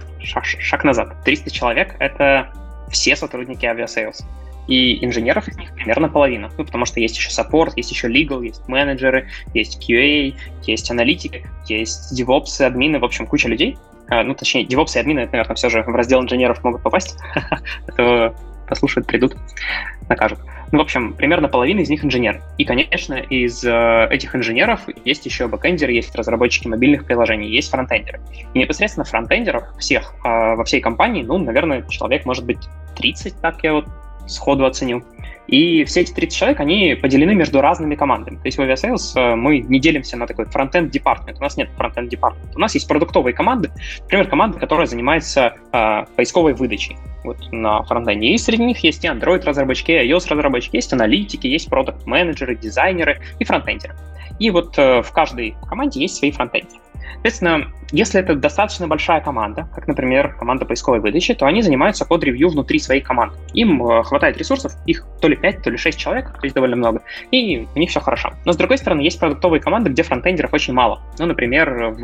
назад. 300 человек — это все сотрудники Aviasales. И инженеров из них примерно половина. Потому что есть еще саппорт, есть еще legal, есть менеджеры, есть QA, есть аналитики, есть девопсы, админы, в общем, куча людей. Девопсы и админы, это, наверное, все же в раздел инженеров могут попасть. Это послушают, придут, накажут. В общем, примерно половина из них инженеры. И, конечно, из этих инженеров есть еще бэкэндеры, есть разработчики мобильных приложений, есть фронтендеры. И непосредственно фронтендеров всех во всей компании, наверное, человек может быть 30, так я вот сходу оценил. И все эти 30 человек, они поделены между разными командами. То есть в Aviasales мы не делимся на такой фронтенд-департмент. У нас нет фронтенд-департмента. У нас есть продуктовые команды. Например, команда, которая занимается поисковой выдачей. Вот на фронтенде. И среди них есть и Android-разработчики, и iOS-разработчики, есть аналитики, есть продакт-менеджеры, дизайнеры и фронтендеры. И вот в каждой команде есть свои фронтендеры. Соответственно, если это достаточно большая команда, как, например, команда поисковой выдачи, то они занимаются код-ревью внутри своей команды. Им хватает ресурсов, их то ли 5, то ли 6 человек, то есть довольно много, и у них все хорошо. Но, с другой стороны, есть продуктовые команды, где фронтендеров очень мало. Ну, например,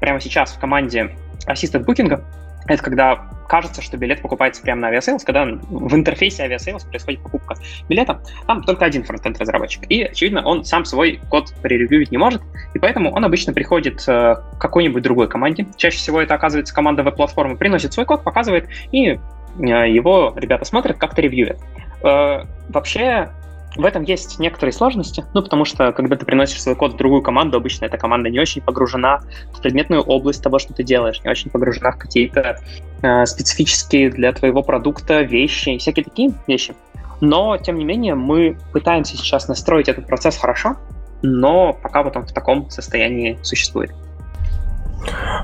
прямо сейчас в команде Assisted Booking, это когда кажется, что билет покупается прямо на Aviasales, когда в интерфейсе Aviasales происходит покупка билета, там только один фронтенд-разработчик. И, очевидно, он сам свой код преревьюить не может, и поэтому он обычно приходит к какой-нибудь другой команде. Чаще всего это оказывается команда веб-платформы, приносит свой код, показывает, и его ребята смотрят, как-то ревьюят. Вообще, в этом есть некоторые сложности, потому что, когда ты приносишь свой код в другую команду, обычно эта команда не очень погружена в предметную область того, что ты делаешь, не очень погружена в какие-то специфические для твоего продукта вещи, всякие такие вещи. Но, тем не менее, мы пытаемся сейчас настроить этот процесс хорошо, но пока вот он в таком состоянии существует.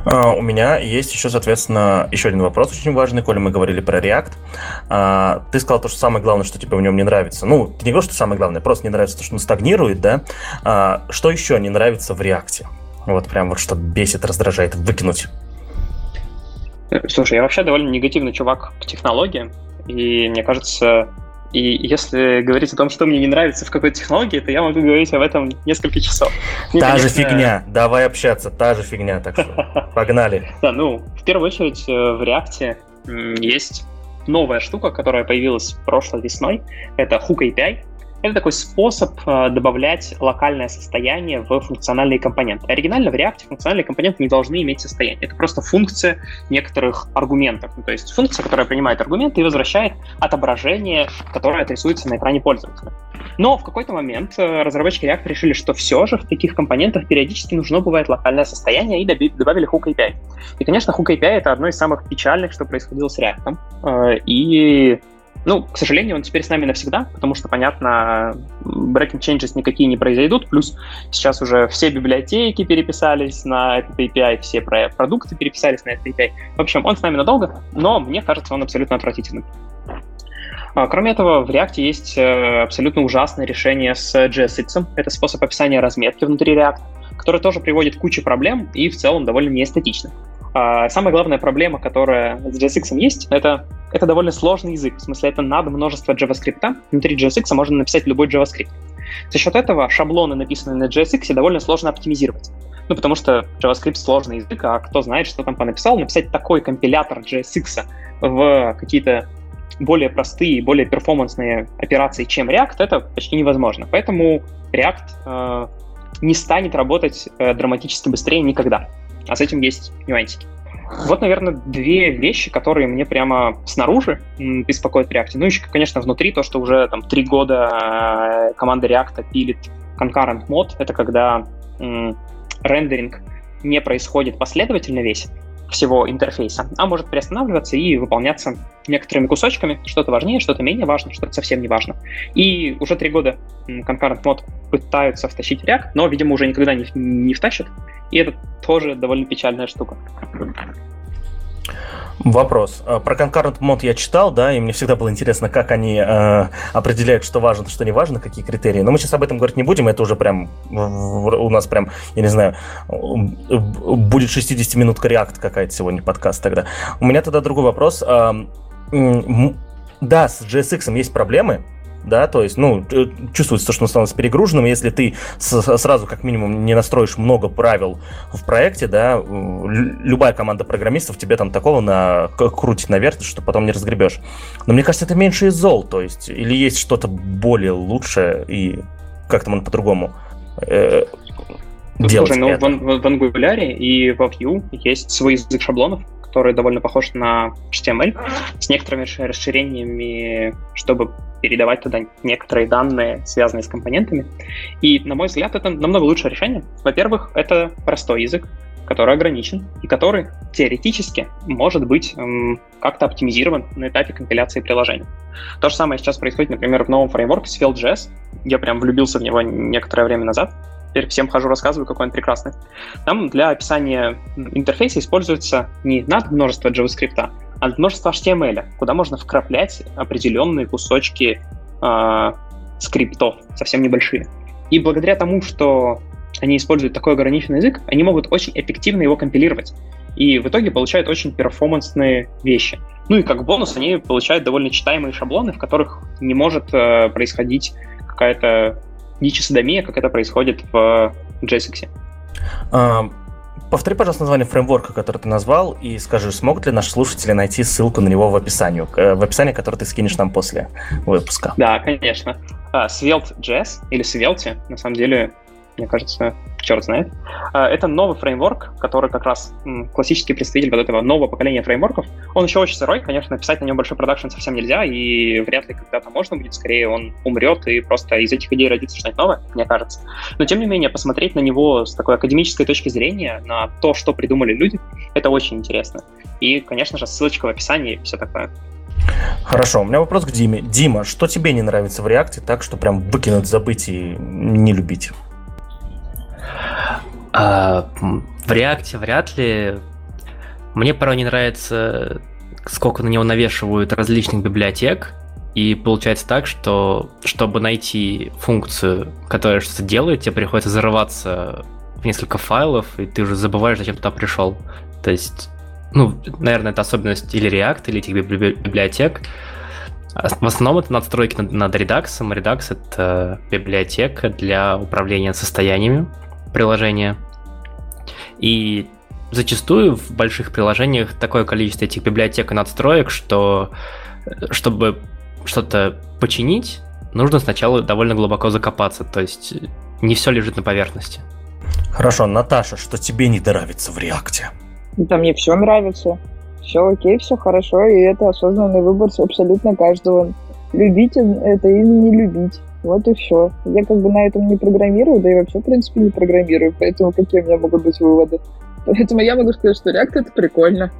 У меня есть еще, соответственно, еще один вопрос очень важный, коли мы говорили про React. Ты сказал то, что самое главное, что тебе в нем не нравится. Ну, ты не говоришь, что самое главное, просто не нравится то, что он стагнирует, да? Что еще не нравится в React? Вот прям вот что бесит, раздражает, выкинуть. Слушай, я вообще довольно негативный чувак к технологиям, и мне кажется... И если говорить о том, что мне не нравится в какой-то технологии, то я могу говорить об этом несколько часов. Фигня, давай общаться, та же фигня, так что погнали. Да, в первую очередь в React есть новая штука, которая появилась прошлой весной, это Hook API. Это такой способ добавлять локальное состояние в функциональные компоненты. Оригинально в React функциональные компоненты не должны иметь состояние. Это просто функция некоторых аргументов. То есть функция, которая принимает аргументы и возвращает отображение, которое отрисуется на экране пользователя. Но в какой-то момент разработчики React решили, что все же в таких компонентах периодически нужно бывает локальное состояние, и добавили Hook API. И, конечно, Hook API — это одно из самых печальных, что происходило с React. И... к сожалению, он теперь с нами навсегда, потому что, понятно, breaking changes никакие не произойдут, плюс сейчас уже все библиотеки переписались на этот API, все продукты переписались на этот API. В общем, он с нами надолго, но мне кажется, он абсолютно отвратительным. Кроме этого, в React есть абсолютно ужасное решение с JSX. Это способ описания разметки внутри React, который тоже приводит к куче проблем и в целом довольно неэстетично. Самая главная проблема, которая с JSX есть, это довольно сложный язык. В смысле, это надо множество JavaScript. Внутри JSX можно написать любой JavaScript. За счет этого шаблоны, написанные на JSX, довольно сложно оптимизировать. Потому что JavaScript сложный язык, а кто знает, что там понаписал. Написать такой компилятор JSX в какие-то более простые, более перформансные операции, чем React, это почти невозможно. Поэтому React не станет работать драматически быстрее никогда. А с этим есть нюансики. Вот, наверное, две вещи, которые мне прямо снаружи беспокоят в React. Еще, конечно, внутри то, что уже 3 года команда React пилит concurrent mode. Это когда рендеринг не происходит последовательно весь всего интерфейса, а может приостанавливаться и выполняться некоторыми кусочками. Что-то важнее, что-то менее важно, что-то совсем не важно. И уже 3 года concurrent mode пытаются втащить React, но, видимо, уже никогда не втащат. И это тоже довольно печальная штука. Вопрос. Про concurrent mode я читал, да, и мне всегда было интересно, как они определяют, что важно, что не важно, какие критерии. Но мы сейчас об этом говорить не будем, это уже прям у нас прям, я не знаю, будет 60-минутка React какая-то сегодня подкаст тогда. У меня тогда другой вопрос. Да, с JSX есть проблемы. Да, то есть, чувствуется, что он становится перегруженным, если ты сразу, как минимум, не настроишь много правил в проекте, да, любая команда программистов тебе там такого крутит наверх, что потом не разгребешь. Но мне кажется, это меньше из зол, то есть, или есть что-то более лучшее, и как там он по-другому делать. Слушай, в Angular и во Vue есть свой язык шаблонов, который довольно похож на HTML, с некоторыми расширениями, чтобы передавать туда некоторые данные, связанные с компонентами. И, на мой взгляд, это намного лучшее решение. Во-первых, это простой язык, который ограничен, и который теоретически может быть как-то оптимизирован на этапе компиляции приложения. То же самое сейчас происходит, например, в новом фреймворке Svelte.js. Я прям влюбился в него некоторое время назад. Теперь всем хожу, рассказываю, какой он прекрасный. Там для описания интерфейса используется не над множество JavaScript, а множество HTML, куда можно вкраплять определенные кусочки скриптов, совсем небольшие. И благодаря тому, что они используют такой ограниченный язык, они могут очень эффективно его компилировать. И в итоге получают очень перформансные вещи. Ну и как бонус они получают довольно читаемые шаблоны, в которых не может происходить какая-то нечистодомия, как это происходит в JSX. Повтори, пожалуйста, название фреймворка, который ты назвал, и скажи, смогут ли наши слушатели найти ссылку на него в описании, которое ты скинешь нам после выпуска. Да, конечно. Svelte.js или Svelte, на самом деле, мне кажется, черт знает. Это новый фреймворк, который как раз классический представитель вот этого нового поколения фреймворков. Он еще очень сырой, конечно, писать на нем большой продакшн совсем нельзя, и вряд ли когда-то можно будет. Скорее, он умрет, и просто из этих идей родится что-нибудь новое, мне кажется. Но, тем не менее, посмотреть на него с такой академической точки зрения, на то, что придумали люди, это очень интересно. И, конечно же, ссылочка в описании и все такое. Хорошо, у меня вопрос к Диме. Дима, что тебе не нравится в React так, что прям выкинуть, забыть и не любить? В React вряд ли. Мне порой не нравится, сколько на него навешивают различных библиотек, и получается так, что чтобы найти функцию, которая что-то делает, тебе приходится зарываться в несколько файлов, и ты уже забываешь, зачем туда пришел. То есть, наверное, это особенность или React, или этих библиотек. В основном это надстройки над редаксом. Редакс — это библиотека для управления состояниями приложения. И зачастую в больших приложениях такое количество этих библиотек и надстроек, что чтобы что-то починить, нужно сначала довольно глубоко закопаться. То есть не все лежит на поверхности. Хорошо, Наташа, что тебе не нравится в React? Да мне все нравится. Все окей, все хорошо, и это осознанный выбор абсолютно каждого. Любить это или не любить. Вот и все. Я на этом не программирую, да и вообще, в принципе, не программирую, поэтому какие у меня могут быть выводы? Поэтому я могу сказать, что React — это прикольно.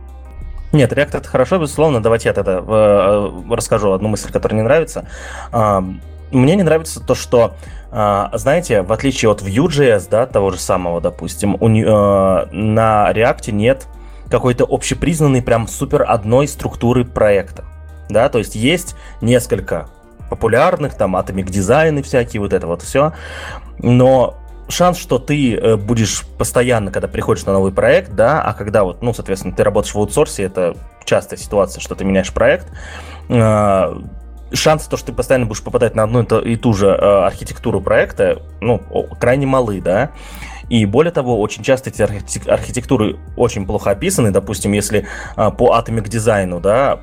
Нет, React — это хорошо, безусловно. Давайте я тогда расскажу одну мысль, которая не нравится. Мне не нравится то, что, знаете, в отличие от Vue.js, да, того же самого, допустим, на React нет какой-то общепризнанной прям супер одной структуры проекта. Да, то есть есть несколько популярных, там, Atomic Design и всякие, вот это вот все. Но шанс, что ты будешь постоянно, когда приходишь на новый проект, да, а когда вот, соответственно, ты работаешь в аутсорсе, это частая ситуация, что ты меняешь проект, шансы, то, что ты постоянно будешь попадать на одну и ту же архитектуру проекта, крайне малы, да. И более того, очень часто эти архитектуры очень плохо описаны. Допустим, если по Atomic Design, да,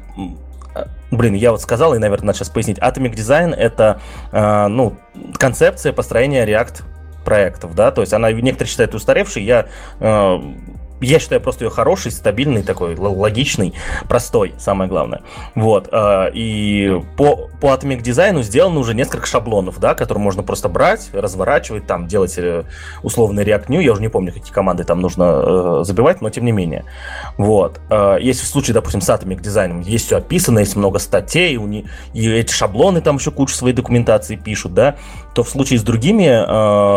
я вот сказал, и, наверное, надо сейчас пояснить. Atomic Design — это, концепция построения React-проектов, да, то есть она, некоторые считают устаревшей, я считаю просто ее хорошей, стабильной, такой, логичной, простой, самое главное. Вот, и по Atomic Design сделано уже несколько шаблонов, да, которые можно просто брать, разворачивать, там, делать условный React New, я уже не помню, какие команды там нужно забивать, но тем не менее. Вот, если в случае, допустим, с Atomic Design есть все описано, есть много статей, и эти шаблоны там еще кучу своей документации пишут, да, то в случае с другими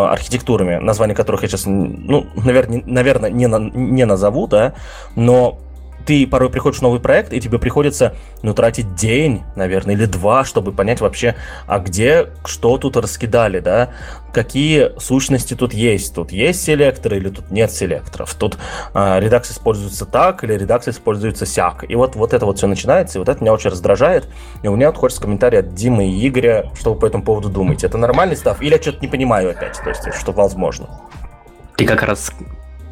архитектурами, названия которых я сейчас, наверное, не назову, да, но ты порой приходишь в новый проект, и тебе приходится, тратить день, наверное, или два, чтобы понять вообще, а где, что тут раскидали, да, какие сущности тут есть селекторы или тут нет селекторов, тут редакс используется так или редакс используется сяк, и вот это вот все начинается, и вот это меня очень раздражает, и у меня вот хочется комментарий от Димы и Игоря, что вы по этому поводу думаете, это нормальный став, или я что-то не понимаю опять, то есть, что возможно. Ты как раз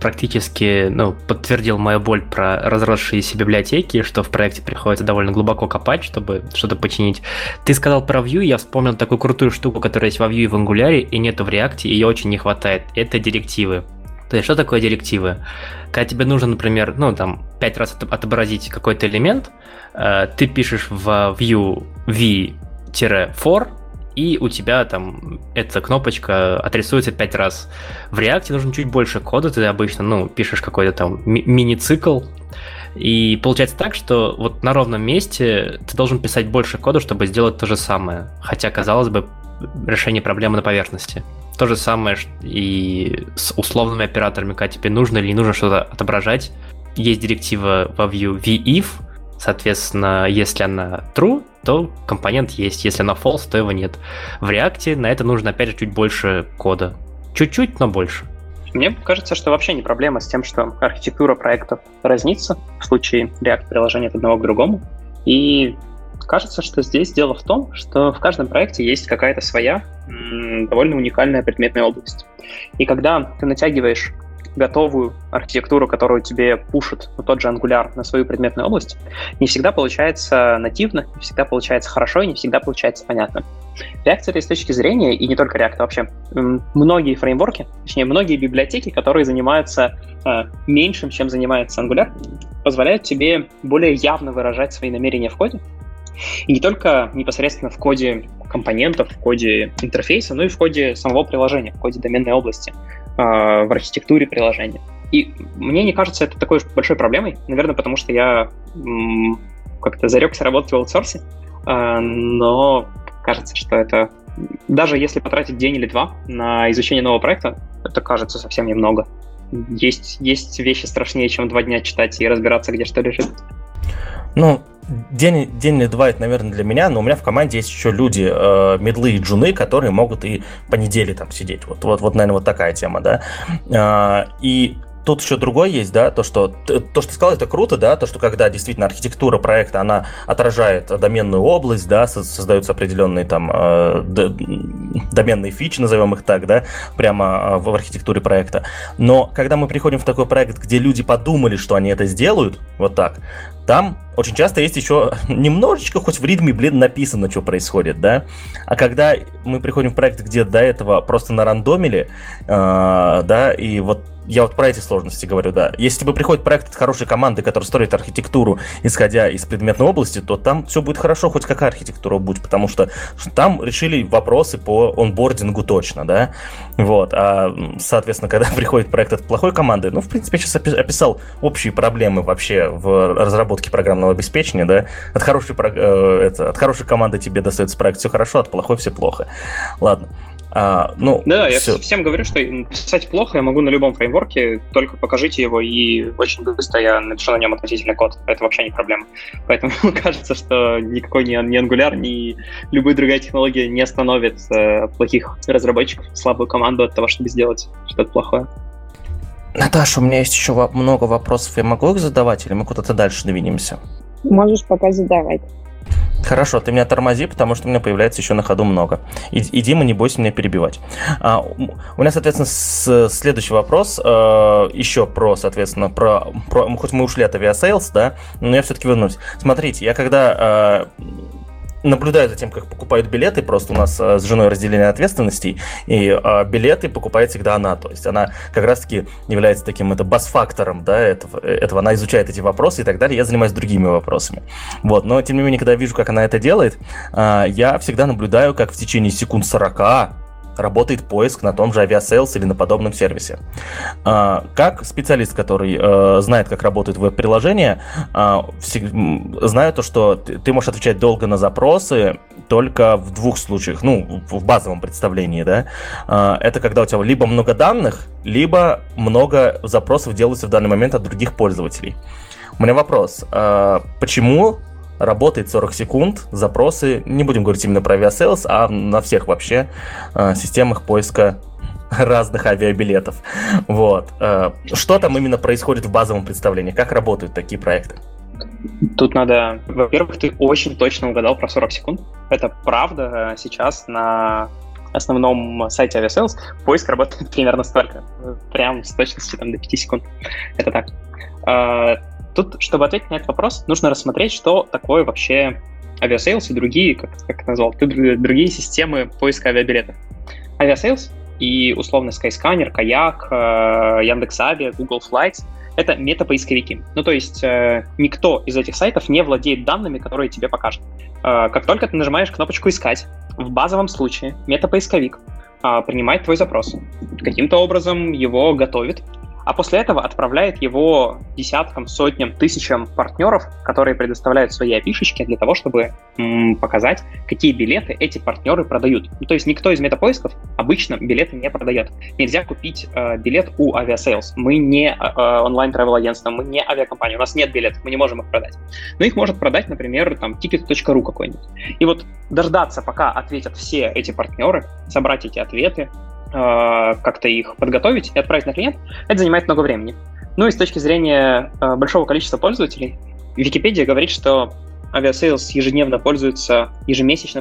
практически, подтвердил мою боль про разросшиеся библиотеки, что в проекте приходится довольно глубоко копать, чтобы что-то починить. Ты сказал про Vue, я вспомнил такую крутую штуку, которая есть во Vue и в Angular, и нету в React, и ее очень не хватает. Это директивы. То есть, что такое директивы? Когда тебе нужно, например, 5 раз отобразить какой-то элемент, ты пишешь в Vue v-for, и у тебя там эта кнопочка отрисуется 5 раз. В React нужно чуть больше кода, ты обычно, пишешь какой-то там мини-цикл, и получается так, что вот на ровном месте ты должен писать больше кода, чтобы сделать то же самое, хотя, казалось бы, решение проблемы на поверхности. То же самое и с условными операторами, когда тебе нужно или не нужно что-то отображать. Есть директива во Vue v-if, соответственно, если она true, то компонент есть, если она false, то его нет. В React на это нужно, опять же, чуть больше кода. Чуть-чуть, но больше. Мне кажется, что вообще не проблема с тем, что архитектура проектов разнится в случае React-приложения от одного к другому. И кажется, что здесь дело в том, что в каждом проекте есть какая-то своя довольно уникальная предметная область. И когда ты натягиваешь готовую архитектуру, которую тебе пушит тот же Angular на свою предметную область, не всегда получается нативно, не всегда получается хорошо и не всегда получается понятно. React — это с точки зрения, и не только React, а вообще многие фреймворки, точнее, многие библиотеки, которые занимаются меньшим, чем занимается Angular, позволяют тебе более явно выражать свои намерения в коде. И не только непосредственно в коде компонентов, в коде интерфейса, но и в коде самого приложения, в коде доменной области, в архитектуре приложения. И мне не кажется это такой большой проблемой, наверное, потому что я как-то зарекся работать в аутсорсе, но кажется, что это... Даже если потратить день или два на изучение нового проекта, это кажется совсем немного. Есть вещи страшнее, чем 2 дня читать и разбираться, где что лежит. Ну, день или два — это, наверное, для меня, но у меня в команде есть еще люди, медлы и джуны, которые могут и по неделе там сидеть. Вот, наверное, вот такая тема, да. И тут еще другое есть, да, то, что ты сказал, это круто, да, то, что когда действительно архитектура проекта, она отражает доменную область, да, создаются определенные там доменные фичи, назовем их так, да, прямо в архитектуре проекта. Но когда мы приходим в такой проект, где люди подумали, что они это сделают, вот так, там очень часто есть еще немножечко, хоть в ритме, блин, написано, что происходит, да. А когда мы приходим в проект, где до этого просто нарандомили, да, и вот я вот про эти сложности говорю, да. Если тебе приходит проект от хорошей команды, которая строит архитектуру, исходя из предметной области, то там все будет хорошо, хоть какая архитектура будет, потому что там решили вопросы по онбордингу точно, да. Вот. А, соответственно, когда приходит проект от плохой команды, ну, в принципе, я сейчас описал общие проблемы вообще в разработке программного обеспечения, да. От хорошей команды тебе достается проект все хорошо, от плохой все плохо. Ладно. Я всем говорю, что писать плохо я могу на любом фреймворке, только покажите его, и очень быстро я напишу на нем относительно код. Это вообще не проблема. Поэтому кажется, что никакой ни Angular, ни любая другая технология не остановит плохих разработчиков, слабую команду от того, чтобы сделать что-то плохое. Наташа, у меня есть еще много вопросов. Я могу их задавать, или мы куда-то дальше двинемся? Можешь пока задавать. Хорошо, ты меня тормози, потому что у меня появляется еще на ходу много. И Дима, не бойся меня перебивать. У меня, соответственно, следующий вопрос еще про, хоть мы ушли от Aviasales, да, но я все-таки вернусь. Смотрите, я когда наблюдаю за тем, как покупают билеты, просто у нас с женой разделение ответственностей, и билеты покупает всегда она, то есть она как раз-таки является таким бас-фактором, да, этого, она изучает эти вопросы и так далее, я занимаюсь другими вопросами. Вот, но тем не менее, когда я вижу, как она это делает, я всегда наблюдаю, как в течение секунд 40 работает поиск на том же Aviasales или на подобном сервисе. Как специалист, который знает, как работает веб-приложение, знаю то, что ты можешь отвечать долго на запросы только в 2 случаях, ну, в базовом представлении, да. Это когда у тебя либо много данных, либо много запросов делается в данный момент от других пользователей. У меня вопрос, почему работает 40 секунд, запросы, не будем говорить именно про Aviasales, а на всех вообще системах поиска разных авиабилетов. Вот. Что там именно происходит в базовом представлении? Как работают такие проекты? Тут надо... Во-первых, ты очень точно угадал про 40 секунд. Это правда. Сейчас на основном сайте Aviasales поиск работает примерно столько. Прям с точностью там, до 5 секунд. Это так. Тут, чтобы ответить на этот вопрос, нужно рассмотреть, что такое вообще Aviasales и другие, как назвал, другие системы поиска авиабилетов. Aviasales и условно Skyscanner, Kayak, Яндекс.Авиа, Google Flights — это метапоисковики. Ну, то есть никто из этих сайтов не владеет данными, которые тебе покажут. Как только ты нажимаешь кнопочку «Искать», в базовом случае метапоисковик принимает твой запрос, каким-то образом его готовит, а после этого отправляет его десяткам, сотням, тысячам партнеров, которые предоставляют свои API-шечки для того, чтобы показать, какие билеты эти партнеры продают. Ну, то есть никто из метапоисков обычно билеты не продает. Нельзя купить билет у Aviasales. Мы не онлайн-тревел-агентство, мы не авиакомпания, у нас нет билетов, мы не можем их продать. Но их может продать, например, там, ticket.ru какой-нибудь. И вот дождаться, пока ответят все эти партнеры, собрать эти ответы, как-то их подготовить и отправить на клиент, это занимает много времени. Ну и с точки зрения большого количества пользователей, Википедия говорит, что Aviasales ежемесячно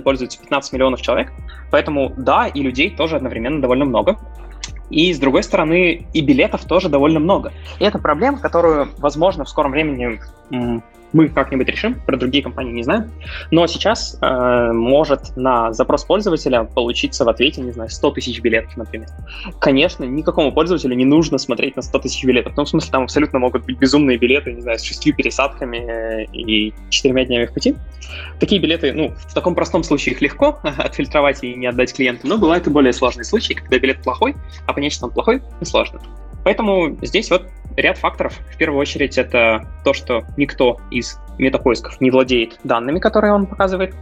пользуется 15 миллионов человек, поэтому да, и людей тоже одновременно довольно много. И, с другой стороны, и билетов тоже довольно много. И это проблема, которую, возможно, в скором времени мы как-нибудь решим, про другие компании не знаю. Но сейчас может на запрос пользователя получиться в ответе, не знаю, 100 тысяч билетов, например. Конечно, никакому пользователю не нужно смотреть на 100 тысяч билетов. Ну, в смысле, там абсолютно могут быть безумные билеты, не знаю, с 6 пересадками и 4 днями в пути. Такие билеты, ну, в таком простом случае их легко отфильтровать и не отдать клиенту, но бывают и более сложные случаи, когда билет плохой, а понять, что он плохой, сложно. Поэтому здесь вот ряд факторов. В первую очередь это то, что никто из метапоисков не владеет данными, которые он показывает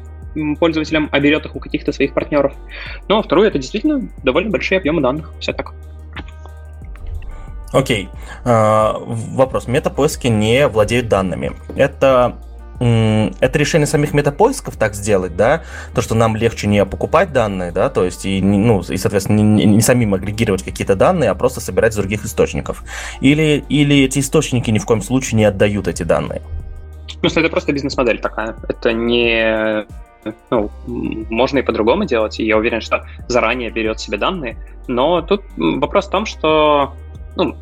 пользователям, а берет их у каких-то своих партнеров. Ну, а второе, это действительно довольно большие объемы данных. Все так. Окей. Вопрос. Метапоиски не владеют данными. Это решение самих метапоисков так сделать, да, то, что нам легче не покупать данные, да, то есть, и соответственно, не самим агрегировать какие-то данные, а просто собирать с других источников. Или эти источники ни в коем случае не отдают эти данные? Ну, это просто бизнес-модель такая. Это не... можно и по-другому делать, и я уверен, что заранее берет себе данные, но тут вопрос в том, что...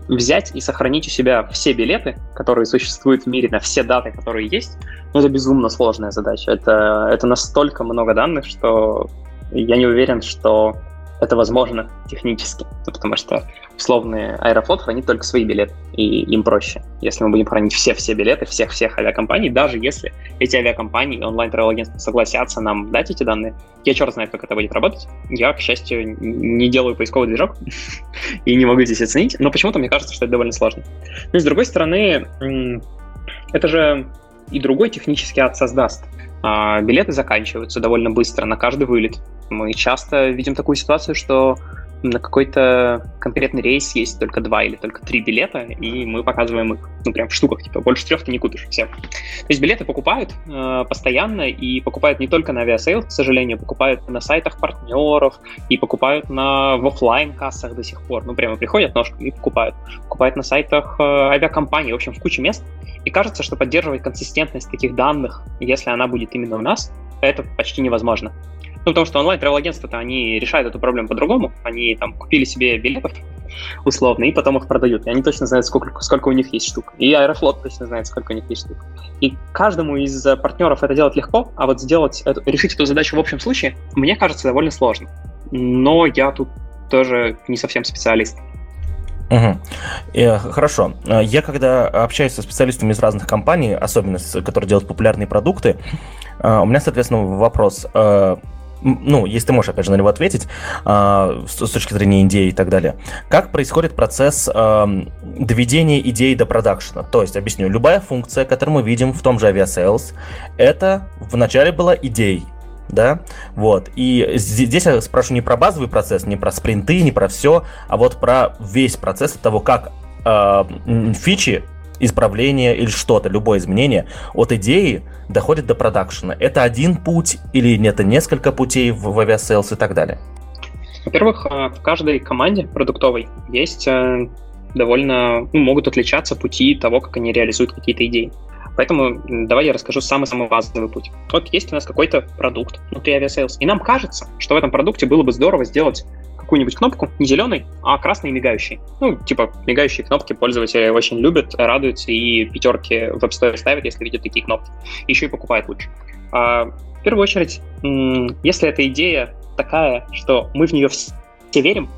взять и сохранить у себя все билеты, которые существуют в мире, на все даты, которые есть, это безумно сложная задача. Это настолько много данных, что я не уверен, что это возможно технически, потому что условные Аэрофлот хранит только свои билеты, и им проще. Если мы будем хранить все-все билеты всех-всех авиакомпаний, даже если эти авиакомпании и онлайн-тревел-агентства согласятся нам дать эти данные, я черт знает, как это будет работать. Я, к счастью, не делаю поисковый движок и не могу здесь оценить, но почему-то мне кажется, что это довольно сложно. Ну и с другой стороны, это же и другой технический ад создаст. Билеты заканчиваются довольно быстро на каждый вылет. Мы часто видим такую ситуацию, что на какой-то конкретный рейс есть только 2 или только 3 билета, и мы показываем их, прям в штуках, больше 3 ты не купишь, все. То есть билеты покупают постоянно, и покупают не только на Aviasales, к сожалению, покупают на сайтах партнеров, и покупают в офлайн-кассах до сих пор, приходят ножками и покупают. Покупают на сайтах авиакомпаний, в общем, в куче мест. И кажется, что поддерживать консистентность таких данных, если она будет именно у нас, это почти невозможно. Потому что онлайн-тревел-агентства-то они решают эту проблему по-другому. Они там купили себе билетов условно, и потом их продают. И они точно знают, сколько у них есть штук. И Аэрофлот точно знает, сколько у них есть штук. И каждому из партнеров это делать легко, а вот решить эту задачу в общем случае, мне кажется, довольно сложно. Но я тут тоже не совсем специалист. Угу. Хорошо. Я когда общаюсь со специалистами из разных компаний, особенно которые делают популярные продукты, у меня, соответственно, вопрос... если ты можешь, опять же, на него ответить с точки зрения идеи и так далее. Как происходит процесс доведения идеи до продакшена? То есть, объясню, любая функция, которую мы видим в том же Aviasales, это вначале была идеей. Да, вот. И здесь я спрашиваю не про базовый процесс, не про спринты, не про все, а вот про весь процесс того, как фичи, исправление или что-то, любое изменение от идеи доходит до продакшена. Это один путь или это несколько путей в Aviasales и так далее? Во-первых, в каждой команде продуктовой есть довольно... могут отличаться пути того, как они реализуют какие-то идеи. Поэтому давай я расскажу самый-самый базовый путь. Вот есть у нас какой-то продукт внутри Aviasales, и нам кажется, что в этом продукте было бы здорово сделать какую-нибудь кнопку, не зеленой, а красной и мигающей. Мигающие кнопки пользователи очень любят, радуются и пятерки в App Store ставят, если видят такие кнопки. Еще и покупают лучше. В первую очередь, если эта идея такая, что мы в нее все верим,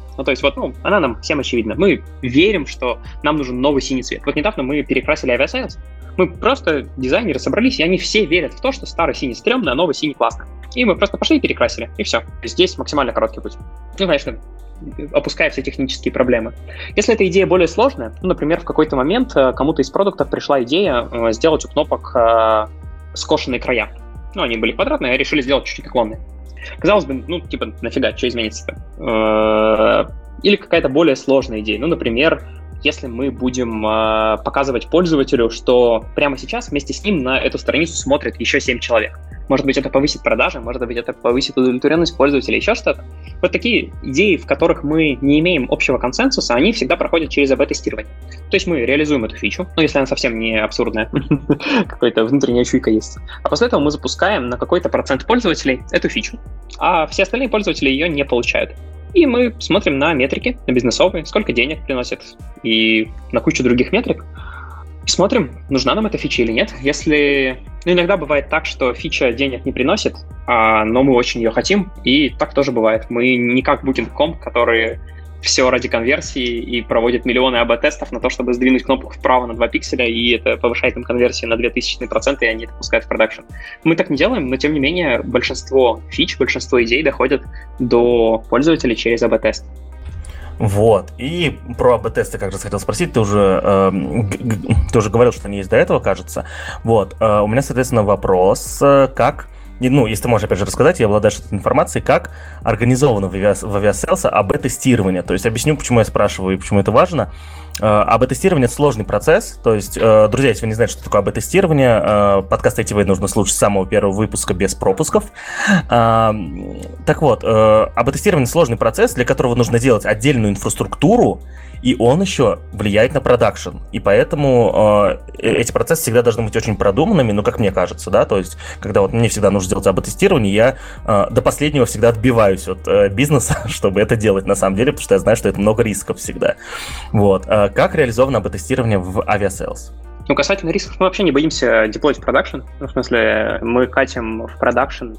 она нам всем очевидна. Мы верим, что нам нужен новый синий цвет. Вот недавно мы перекрасили Aviasales. Мы просто, дизайнеры, собрались, и они все верят в то, что старый синий стрёмный, а новый синий классный. И мы просто пошли и перекрасили, и все. Здесь максимально короткий путь. Конечно, опуская все технические проблемы. Если эта идея более сложная, например, в какой-то момент кому-то из продуктов пришла идея сделать у кнопок скошенные края. Они были квадратные, а решили сделать чуть-чуть наклонные. Казалось бы, нафига, что изменится-то? Или какая-то более сложная идея. Например, если мы будем показывать пользователю, что прямо сейчас вместе с ним на эту страницу смотрит еще 7 человек. Может быть, это повысит продажи, может быть, это повысит удовлетворенность пользователя, еще что-то. Вот такие идеи, в которых мы не имеем общего консенсуса, они всегда проходят через АБ-тестирование. То есть мы реализуем эту фичу, ну, если она совсем не абсурдная, какая-то внутренняя чуйка есть. А после этого мы запускаем на какой-то процент пользователей эту фичу, а все остальные пользователи ее не получают. И мы смотрим на метрики, на бизнесовые, сколько денег приносит, и на кучу других метрик. Смотрим, нужна нам эта фича или нет. Если... Ну, иногда бывает так, что фича денег не приносит, но мы очень ее хотим, и так тоже бывает. Мы не как Booking.com, которые все ради конверсии и проводят миллионы АБ-тестов на то, чтобы сдвинуть кнопку вправо на 2 пикселя, и это повышает им конверсию на 0,02%, и они это пускают в продакшн. Мы так не делаем, но, тем не менее, большинство фич, большинство идей доходят до пользователей через АБ-тест. Вот, и про АБ-тесты как раз хотел спросить, ты уже говорил, что они есть до этого, кажется. Вот, у меня, соответственно, вопрос, как, ну, если ты можешь, опять же, рассказать, я обладаю этой информацией, как организовано в Aviasales АБ-тестирование. То есть объясню, почему я спрашиваю и почему это важно. АБ-тестирование — это сложный процесс, то есть, друзья, если вы не знаете, что такое АБ-тестирование, подкаст IT Way нужно слушать с самого первого выпуска без пропусков. Так вот, АБ-тестирование — сложный процесс, для которого нужно делать отдельную инфраструктуру, и он еще влияет на продакшн, и поэтому эти процессы всегда должны быть очень продуманными, ну, как мне кажется, да, то есть, когда вот мне всегда нужно делать АБ-тестирование, я до последнего всегда отбиваюсь от бизнеса, чтобы это делать на самом деле, потому что я знаю, что это много рисков всегда, вот. Как реализовано АБ-тестирование в Aviasales? Ну, касательно рисков, мы вообще не боимся деплоить в продакшн. Ну, в смысле, мы катим в продакшн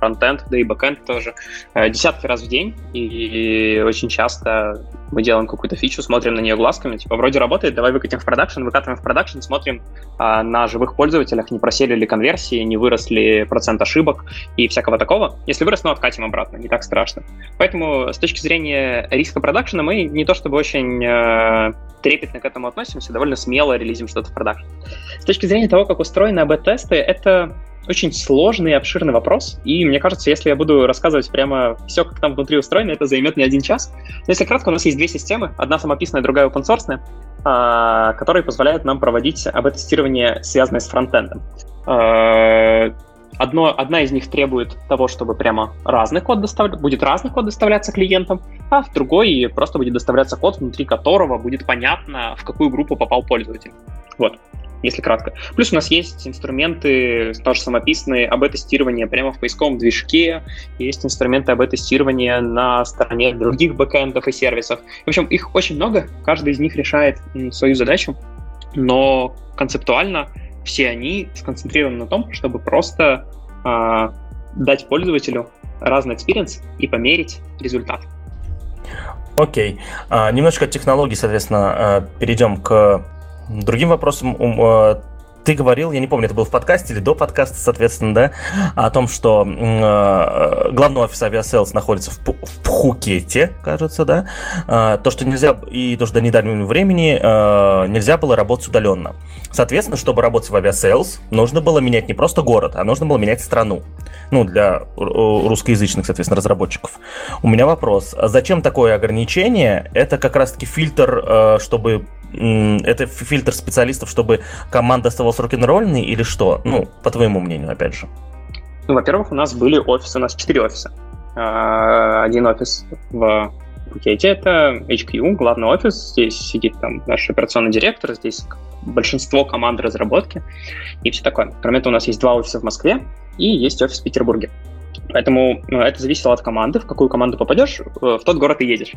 фронтенд, да и бэкенд тоже, десятки раз в день. И очень часто мы делаем какую-то фичу, смотрим на нее глазками. Типа, вроде работает, давай выкатим в продакшн. Выкатываем в продакшн, смотрим на живых пользователях, не просели ли конверсии, не вырос ли процент ошибок и всякого такого. Если вырос, ну, откатим обратно, не так страшно. Поэтому с точки зрения риска продакшна мы не то чтобы очень трепетно к этому относимся, довольно смело релизим что-то в продакшн. С точки зрения того, как устроены АБ-тесты, это очень сложный и обширный вопрос, и мне кажется, если я буду рассказывать прямо все, как там внутри устроено, это займет не один час. Но если кратко, у нас есть две системы, одна самописная, другая open-source, которые позволяют нам проводить АБ-тестирование, связанное с фронтендом. Одна из них требует того, чтобы прямо разный код доставляться клиентам, а в другой просто будет доставляться код, внутри которого будет понятно, в какую группу попал пользователь. Вот, если кратко. Плюс у нас есть инструменты, тоже самописные, АБ-тестирования прямо в поисковом движке, есть инструменты АБ-тестирования на стороне других бэкэндов и сервисов. В общем, их очень много, каждый из них решает свою задачу, но концептуально все они сконцентрированы на том, чтобы просто дать пользователю разный экспириенс и померить результат. Окей. Немножко от технологий, соответственно, перейдем к другим вопросам. Ты говорил, я не помню, это был в подкасте или до подкаста, соответственно, да, о том, что главный офис Aviasales находится в Пхукете, кажется, да, то, что нельзя, и то, что до недавнего времени нельзя было работать удаленно. Соответственно, чтобы работать в Aviasales, нужно было менять не просто город, а нужно было менять страну, ну, для русскоязычных, соответственно, разработчиков. У меня вопрос, зачем такое ограничение? Это как раз-таки фильтр, чтобы... Это фильтр специалистов, чтобы команда оставалась рок-н-ролльной или что? Ну, по твоему мнению, опять же. Ну, во-первых, у нас были офисы, у нас 4 офиса. Один офис в Пхукете, это HQ, главный офис. Здесь сидит там наш операционный директор, здесь большинство команд разработки и все такое. Кроме этого, у нас есть 2 офиса в Москве и есть офис в Петербурге. Поэтому это зависело от команды, в какую команду попадешь, в тот город и едешь.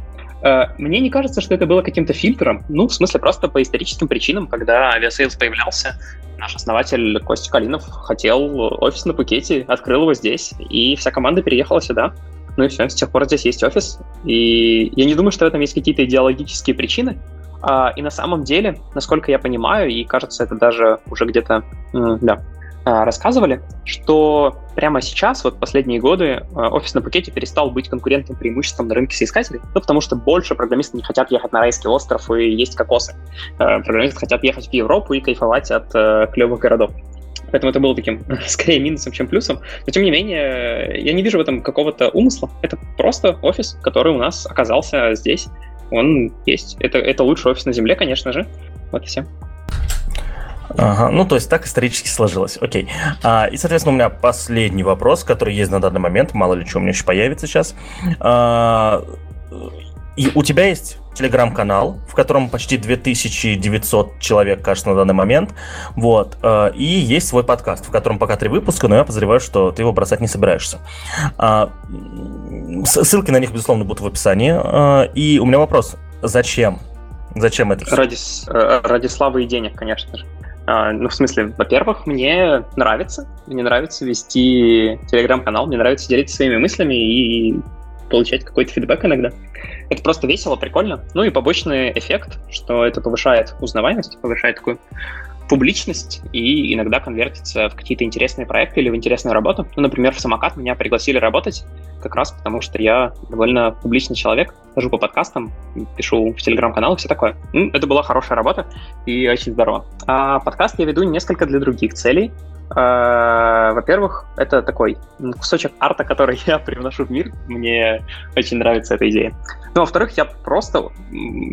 Мне не кажется, что это было каким-то фильтром, ну, в смысле, просто по историческим причинам, когда Aviasales появлялся, наш основатель Костя Калинов хотел офис на Пхукете, открыл его здесь, и вся команда переехала сюда. Ну и все, с тех пор здесь есть офис, и я не думаю, что в этом есть какие-то идеологические причины. И на самом деле, насколько я понимаю, и кажется, это даже уже где-то, да, рассказывали, что прямо сейчас, вот последние годы, офис на Пхукете перестал быть конкурентным преимуществом на рынке соискателей, ну, потому что больше программисты не хотят ехать на райский остров и есть кокосы. Программисты хотят ехать в Европу и кайфовать от клевых городов. Поэтому это было таким, скорее, минусом, чем плюсом. Но, тем не менее, я не вижу в этом какого-то умысла. Это просто офис, который у нас оказался здесь. Он есть. Это лучший офис на земле, конечно же. Вот и все. Ага, ну, то есть так исторически сложилось. Окей. И, соответственно, у меня последний вопрос, который есть на данный момент. Мало ли что у меня еще появится сейчас. И у тебя есть телеграм-канал, в котором почти 2900 человек, кажется, на данный момент. Вот. И есть свой подкаст, в котором пока 3 выпуска, но я подозреваю, что ты его бросать не собираешься. Ссылки на них, безусловно, будут в описании. И у меня вопрос. Зачем? Зачем это все? Ради славы и денег, конечно же. Ну, в смысле, во-первых, мне нравится вести телеграм-канал, мне нравится делиться своими мыслями и получать какой-то фидбэк иногда. Это просто весело, прикольно. Ну и побочный эффект, что это повышает узнаваемость, повышает такую публичность и иногда конвертится в какие-то интересные проекты или в интересную работу. Ну, например, в «Самокат» меня пригласили работать как раз потому, что я довольно публичный человек, хожу по подкастам, пишу в телеграм-канал и все такое. Ну, это была хорошая работа и очень здорово. А подкаст я веду несколько для других целей. Во-первых, это такой кусочек арта, который я привношу в мир. Мне очень нравится эта идея. Ну, во-вторых, я просто,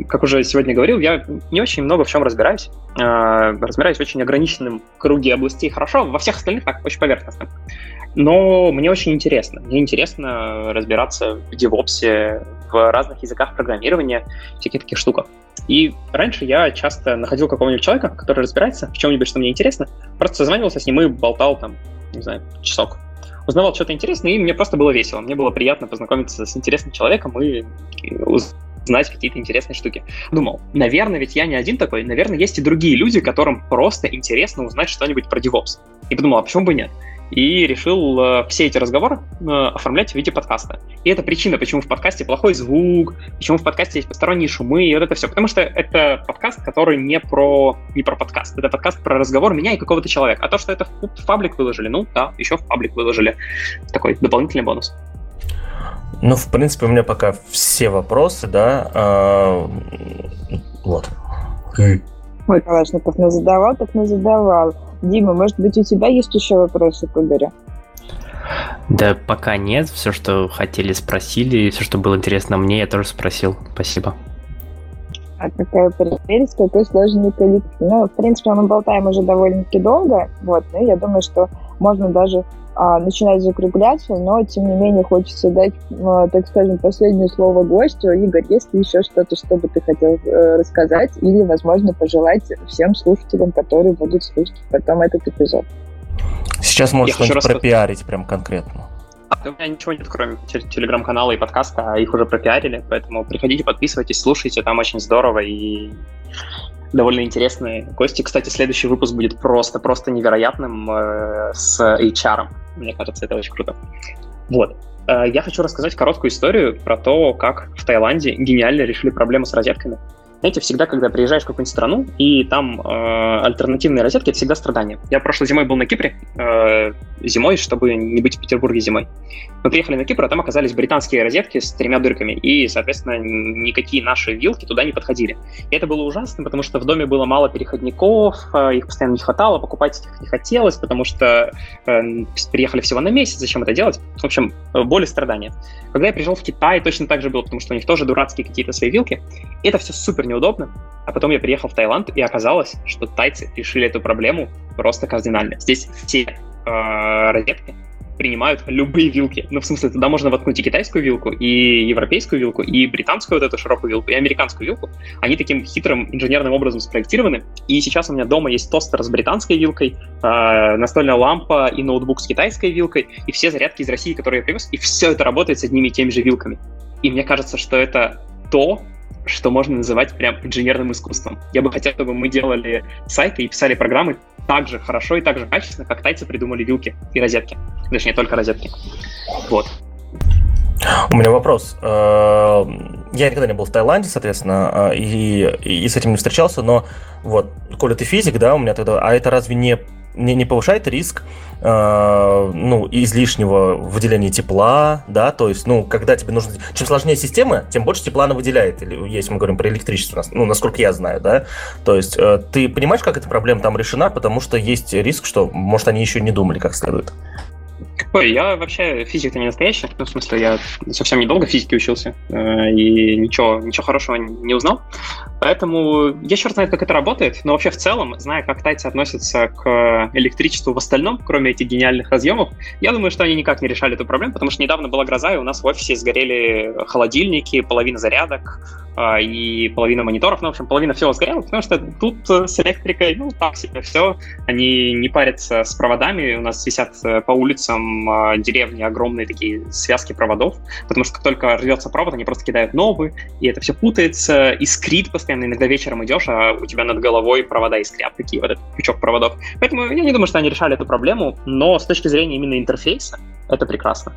как уже сегодня говорил, я не очень много в чем разбираюсь. Разбираюсь в очень ограниченном круге областей хорошо, во всех остальных так, очень поверхностно. Но мне очень интересно. Мне интересно разбираться в девопсе, в разных языках программирования, всяких таких штуках. И раньше я часто находил какого-нибудь человека, который разбирается в чем-нибудь, что мне интересно, просто созванивался с ним и болтал там, не знаю, часок. Узнавал что-то интересное, и мне просто было весело. Мне было приятно познакомиться с интересным человеком и узнать какие-то интересные штуки. Думал, наверное, ведь я не один такой, наверное, есть и другие люди, которым просто интересно узнать что-нибудь про DevOps. И подумал, а почему бы нет? И решил все эти разговоры оформлять в виде подкаста. И это причина, почему в подкасте плохой звук, почему в подкасте есть посторонние шумы, и вот это все. Потому что это подкаст, который не про подкаст. Это подкаст про разговор меня и какого-то человека. А то, что это в паблик выложили, ну да, еще в паблик выложили. Такой дополнительный бонус. Ну, в принципе, у меня пока все вопросы, да. Вот. Ой, Калашников, так назадавал. Дима, может быть, у тебя есть еще вопросы к Игорю? Да пока нет. Все, что хотели, спросили. И все, что было интересно мне, я тоже спросил. Спасибо. А какая прелесть, какой сложный коллектив. Ну, в принципе, мы болтаем уже довольно-таки долго. Вот, ну, я думаю, что можно даже начинать закругляться, но, тем не менее, хочется дать, так скажем, последнее слово гостю. Игорь, есть ли еще что-то, что бы ты хотел рассказать или, возможно, пожелать всем слушателям, которые будут слушать потом этот эпизод? Сейчас можешь что-нибудь пропиарить прям конкретно. У меня ничего нет, кроме телеграм-канала и подкаста, их уже пропиарили, поэтому приходите, подписывайтесь, слушайте, там очень здорово и довольно интересные гости. Кстати, следующий выпуск будет просто невероятным с HR. Мне кажется, это очень круто. Вот. Я хочу рассказать короткую историю про то, как в Таиланде гениально решили проблему с розетками. Знаете, всегда, когда приезжаешь в какую-нибудь страну, и там альтернативные розетки, это всегда страдания. Я прошлой зимой был на Кипре, зимой, чтобы не быть в Петербурге зимой. Мы приехали на Кипр, а там оказались британские розетки с 3 дырками, и, соответственно, никакие наши вилки туда не подходили. И это было ужасно, потому что в доме было мало переходников, их постоянно не хватало, покупать их не хотелось, потому что приехали всего на месяц, зачем это делать? В общем, боль и страдания. Когда я приезжал в Китай, точно так же было, потому что у них тоже дурацкие какие-то свои вилки. И это все супер неудобно. А потом я приехал в Таиланд, и оказалось, что тайцы решили эту проблему просто кардинально. Здесь все розетки принимают любые вилки. Ну, в смысле, туда можно воткнуть и китайскую вилку, и европейскую вилку, и британскую вот эту широкую вилку, и американскую вилку. Они таким хитрым инженерным образом спроектированы. И сейчас у меня дома есть тостер с британской вилкой, настольная лампа и ноутбук с китайской вилкой, и все зарядки из России, которые я привез, и все это работает с одними и теми же вилками. И мне кажется, что это то, что можно называть прям инженерным искусством. Я бы хотел, чтобы мы делали сайты и писали программы так же хорошо и так же качественно, как тайцы придумали вилки и розетки. Точнее, только розетки. Вот. У меня вопрос. Я никогда не был в Таиланде, соответственно, и с этим не встречался, но вот, коли ты физик, да, у меня тогда... А это разве не повышает риск излишнего выделения тепла, да, то есть, ну, когда тебе нужно... Чем сложнее система, тем больше тепла она выделяет, если мы говорим про электричество, ну, насколько я знаю, да, то есть ты понимаешь, как эта проблема там решена, потому что есть риск, что, может, они еще не думали как следует. Ой, я вообще физик-то не настоящий, ну, в смысле, я совсем недолго физике учился и ничего хорошего не узнал. Поэтому я черт знает, как это работает, но вообще в целом, зная, как тайцы относятся к электричеству в остальном, кроме этих гениальных разъемов, я думаю, что они никак не решали эту проблему, потому что недавно была гроза, и у нас в офисе сгорели холодильники, половина зарядок и половина мониторов, ну, в общем, половина всего сгорела, потому что тут с электрикой, ну, так себе все, они не парятся с проводами, у нас висят по улицам деревни огромные такие связки проводов, потому что как только рвется провод, они просто кидают новый, и это все путается, искрит постоянно, иногда вечером идешь, а у тебя над головой провода искрят, такие вот этот пучок проводов. Поэтому я не думаю, что они решали эту проблему, но с точки зрения именно интерфейса это прекрасно.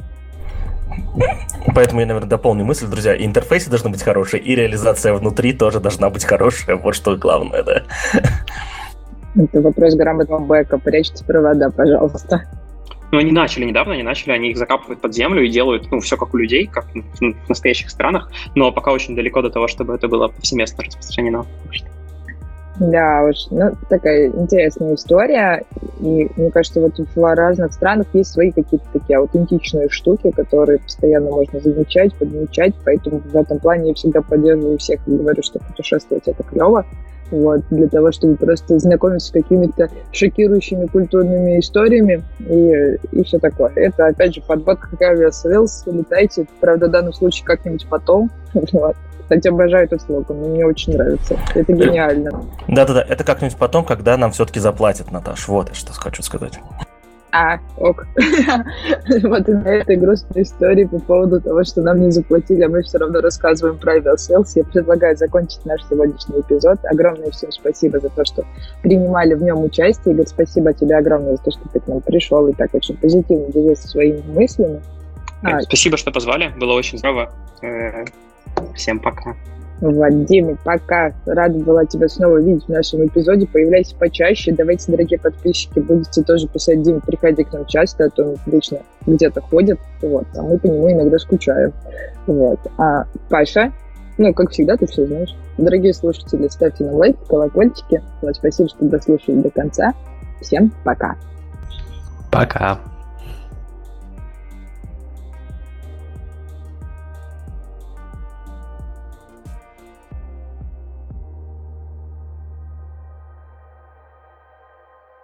Поэтому я, наверное, дополню мысль, друзья, и интерфейсы должны быть хорошие, и реализация внутри тоже должна быть хорошая, вот что главное, да. Это вопрос грамотного бэка, прячьте провода, пожалуйста. Ну, они начали недавно, они их закапывают под землю и делают, ну, все как у людей, как в настоящих странах, но пока очень далеко до того, чтобы это было повсеместно распространено. Да уж, ну, такая интересная история, и мне кажется, вот в разных странах есть свои какие-то такие аутентичные штуки, которые постоянно можно замечать, подмечать, поэтому в этом плане я всегда поддерживаю всех и говорю, что путешествовать — это клево. Вот, для того, чтобы просто знакомиться с какими-то шокирующими культурными историями и все такое. Это, опять же, подводка к Aviasales. Летайте, правда, в данном случае как-нибудь потом. Вот. Кстати, обожаю эту слогу, мне очень нравится. Это гениально. Да-да-да, это как-нибудь потом, когда нам все-таки заплатят, Наташ. Вот что хочу сказать. Ок. Вот и на этой грустной истории по поводу того, что нам не заплатили, а мы все равно рассказываем про Aviasales. Я предлагаю закончить наш сегодняшний эпизод. Огромное всем спасибо за то, что принимали в нем участие. Игорь, спасибо тебе огромное за то, что ты к нам пришел и так очень позитивно делился своими мыслями. Спасибо, что позвали. Было очень здорово. Всем пока. Вот, Дима, пока. Рада была тебя снова видеть в нашем эпизоде. Появляйся почаще. Давайте, дорогие подписчики, будете тоже писать: Дима, приходи к нам часто, а то он вечно где-то ходит. Вот, а мы по нему иногда скучаем. Вот. А Паша, ну, как всегда, ты все знаешь. Дорогие слушатели, ставьте нам лайки, колокольчики. Вот, спасибо, что дослушали до конца. Всем пока. Пока.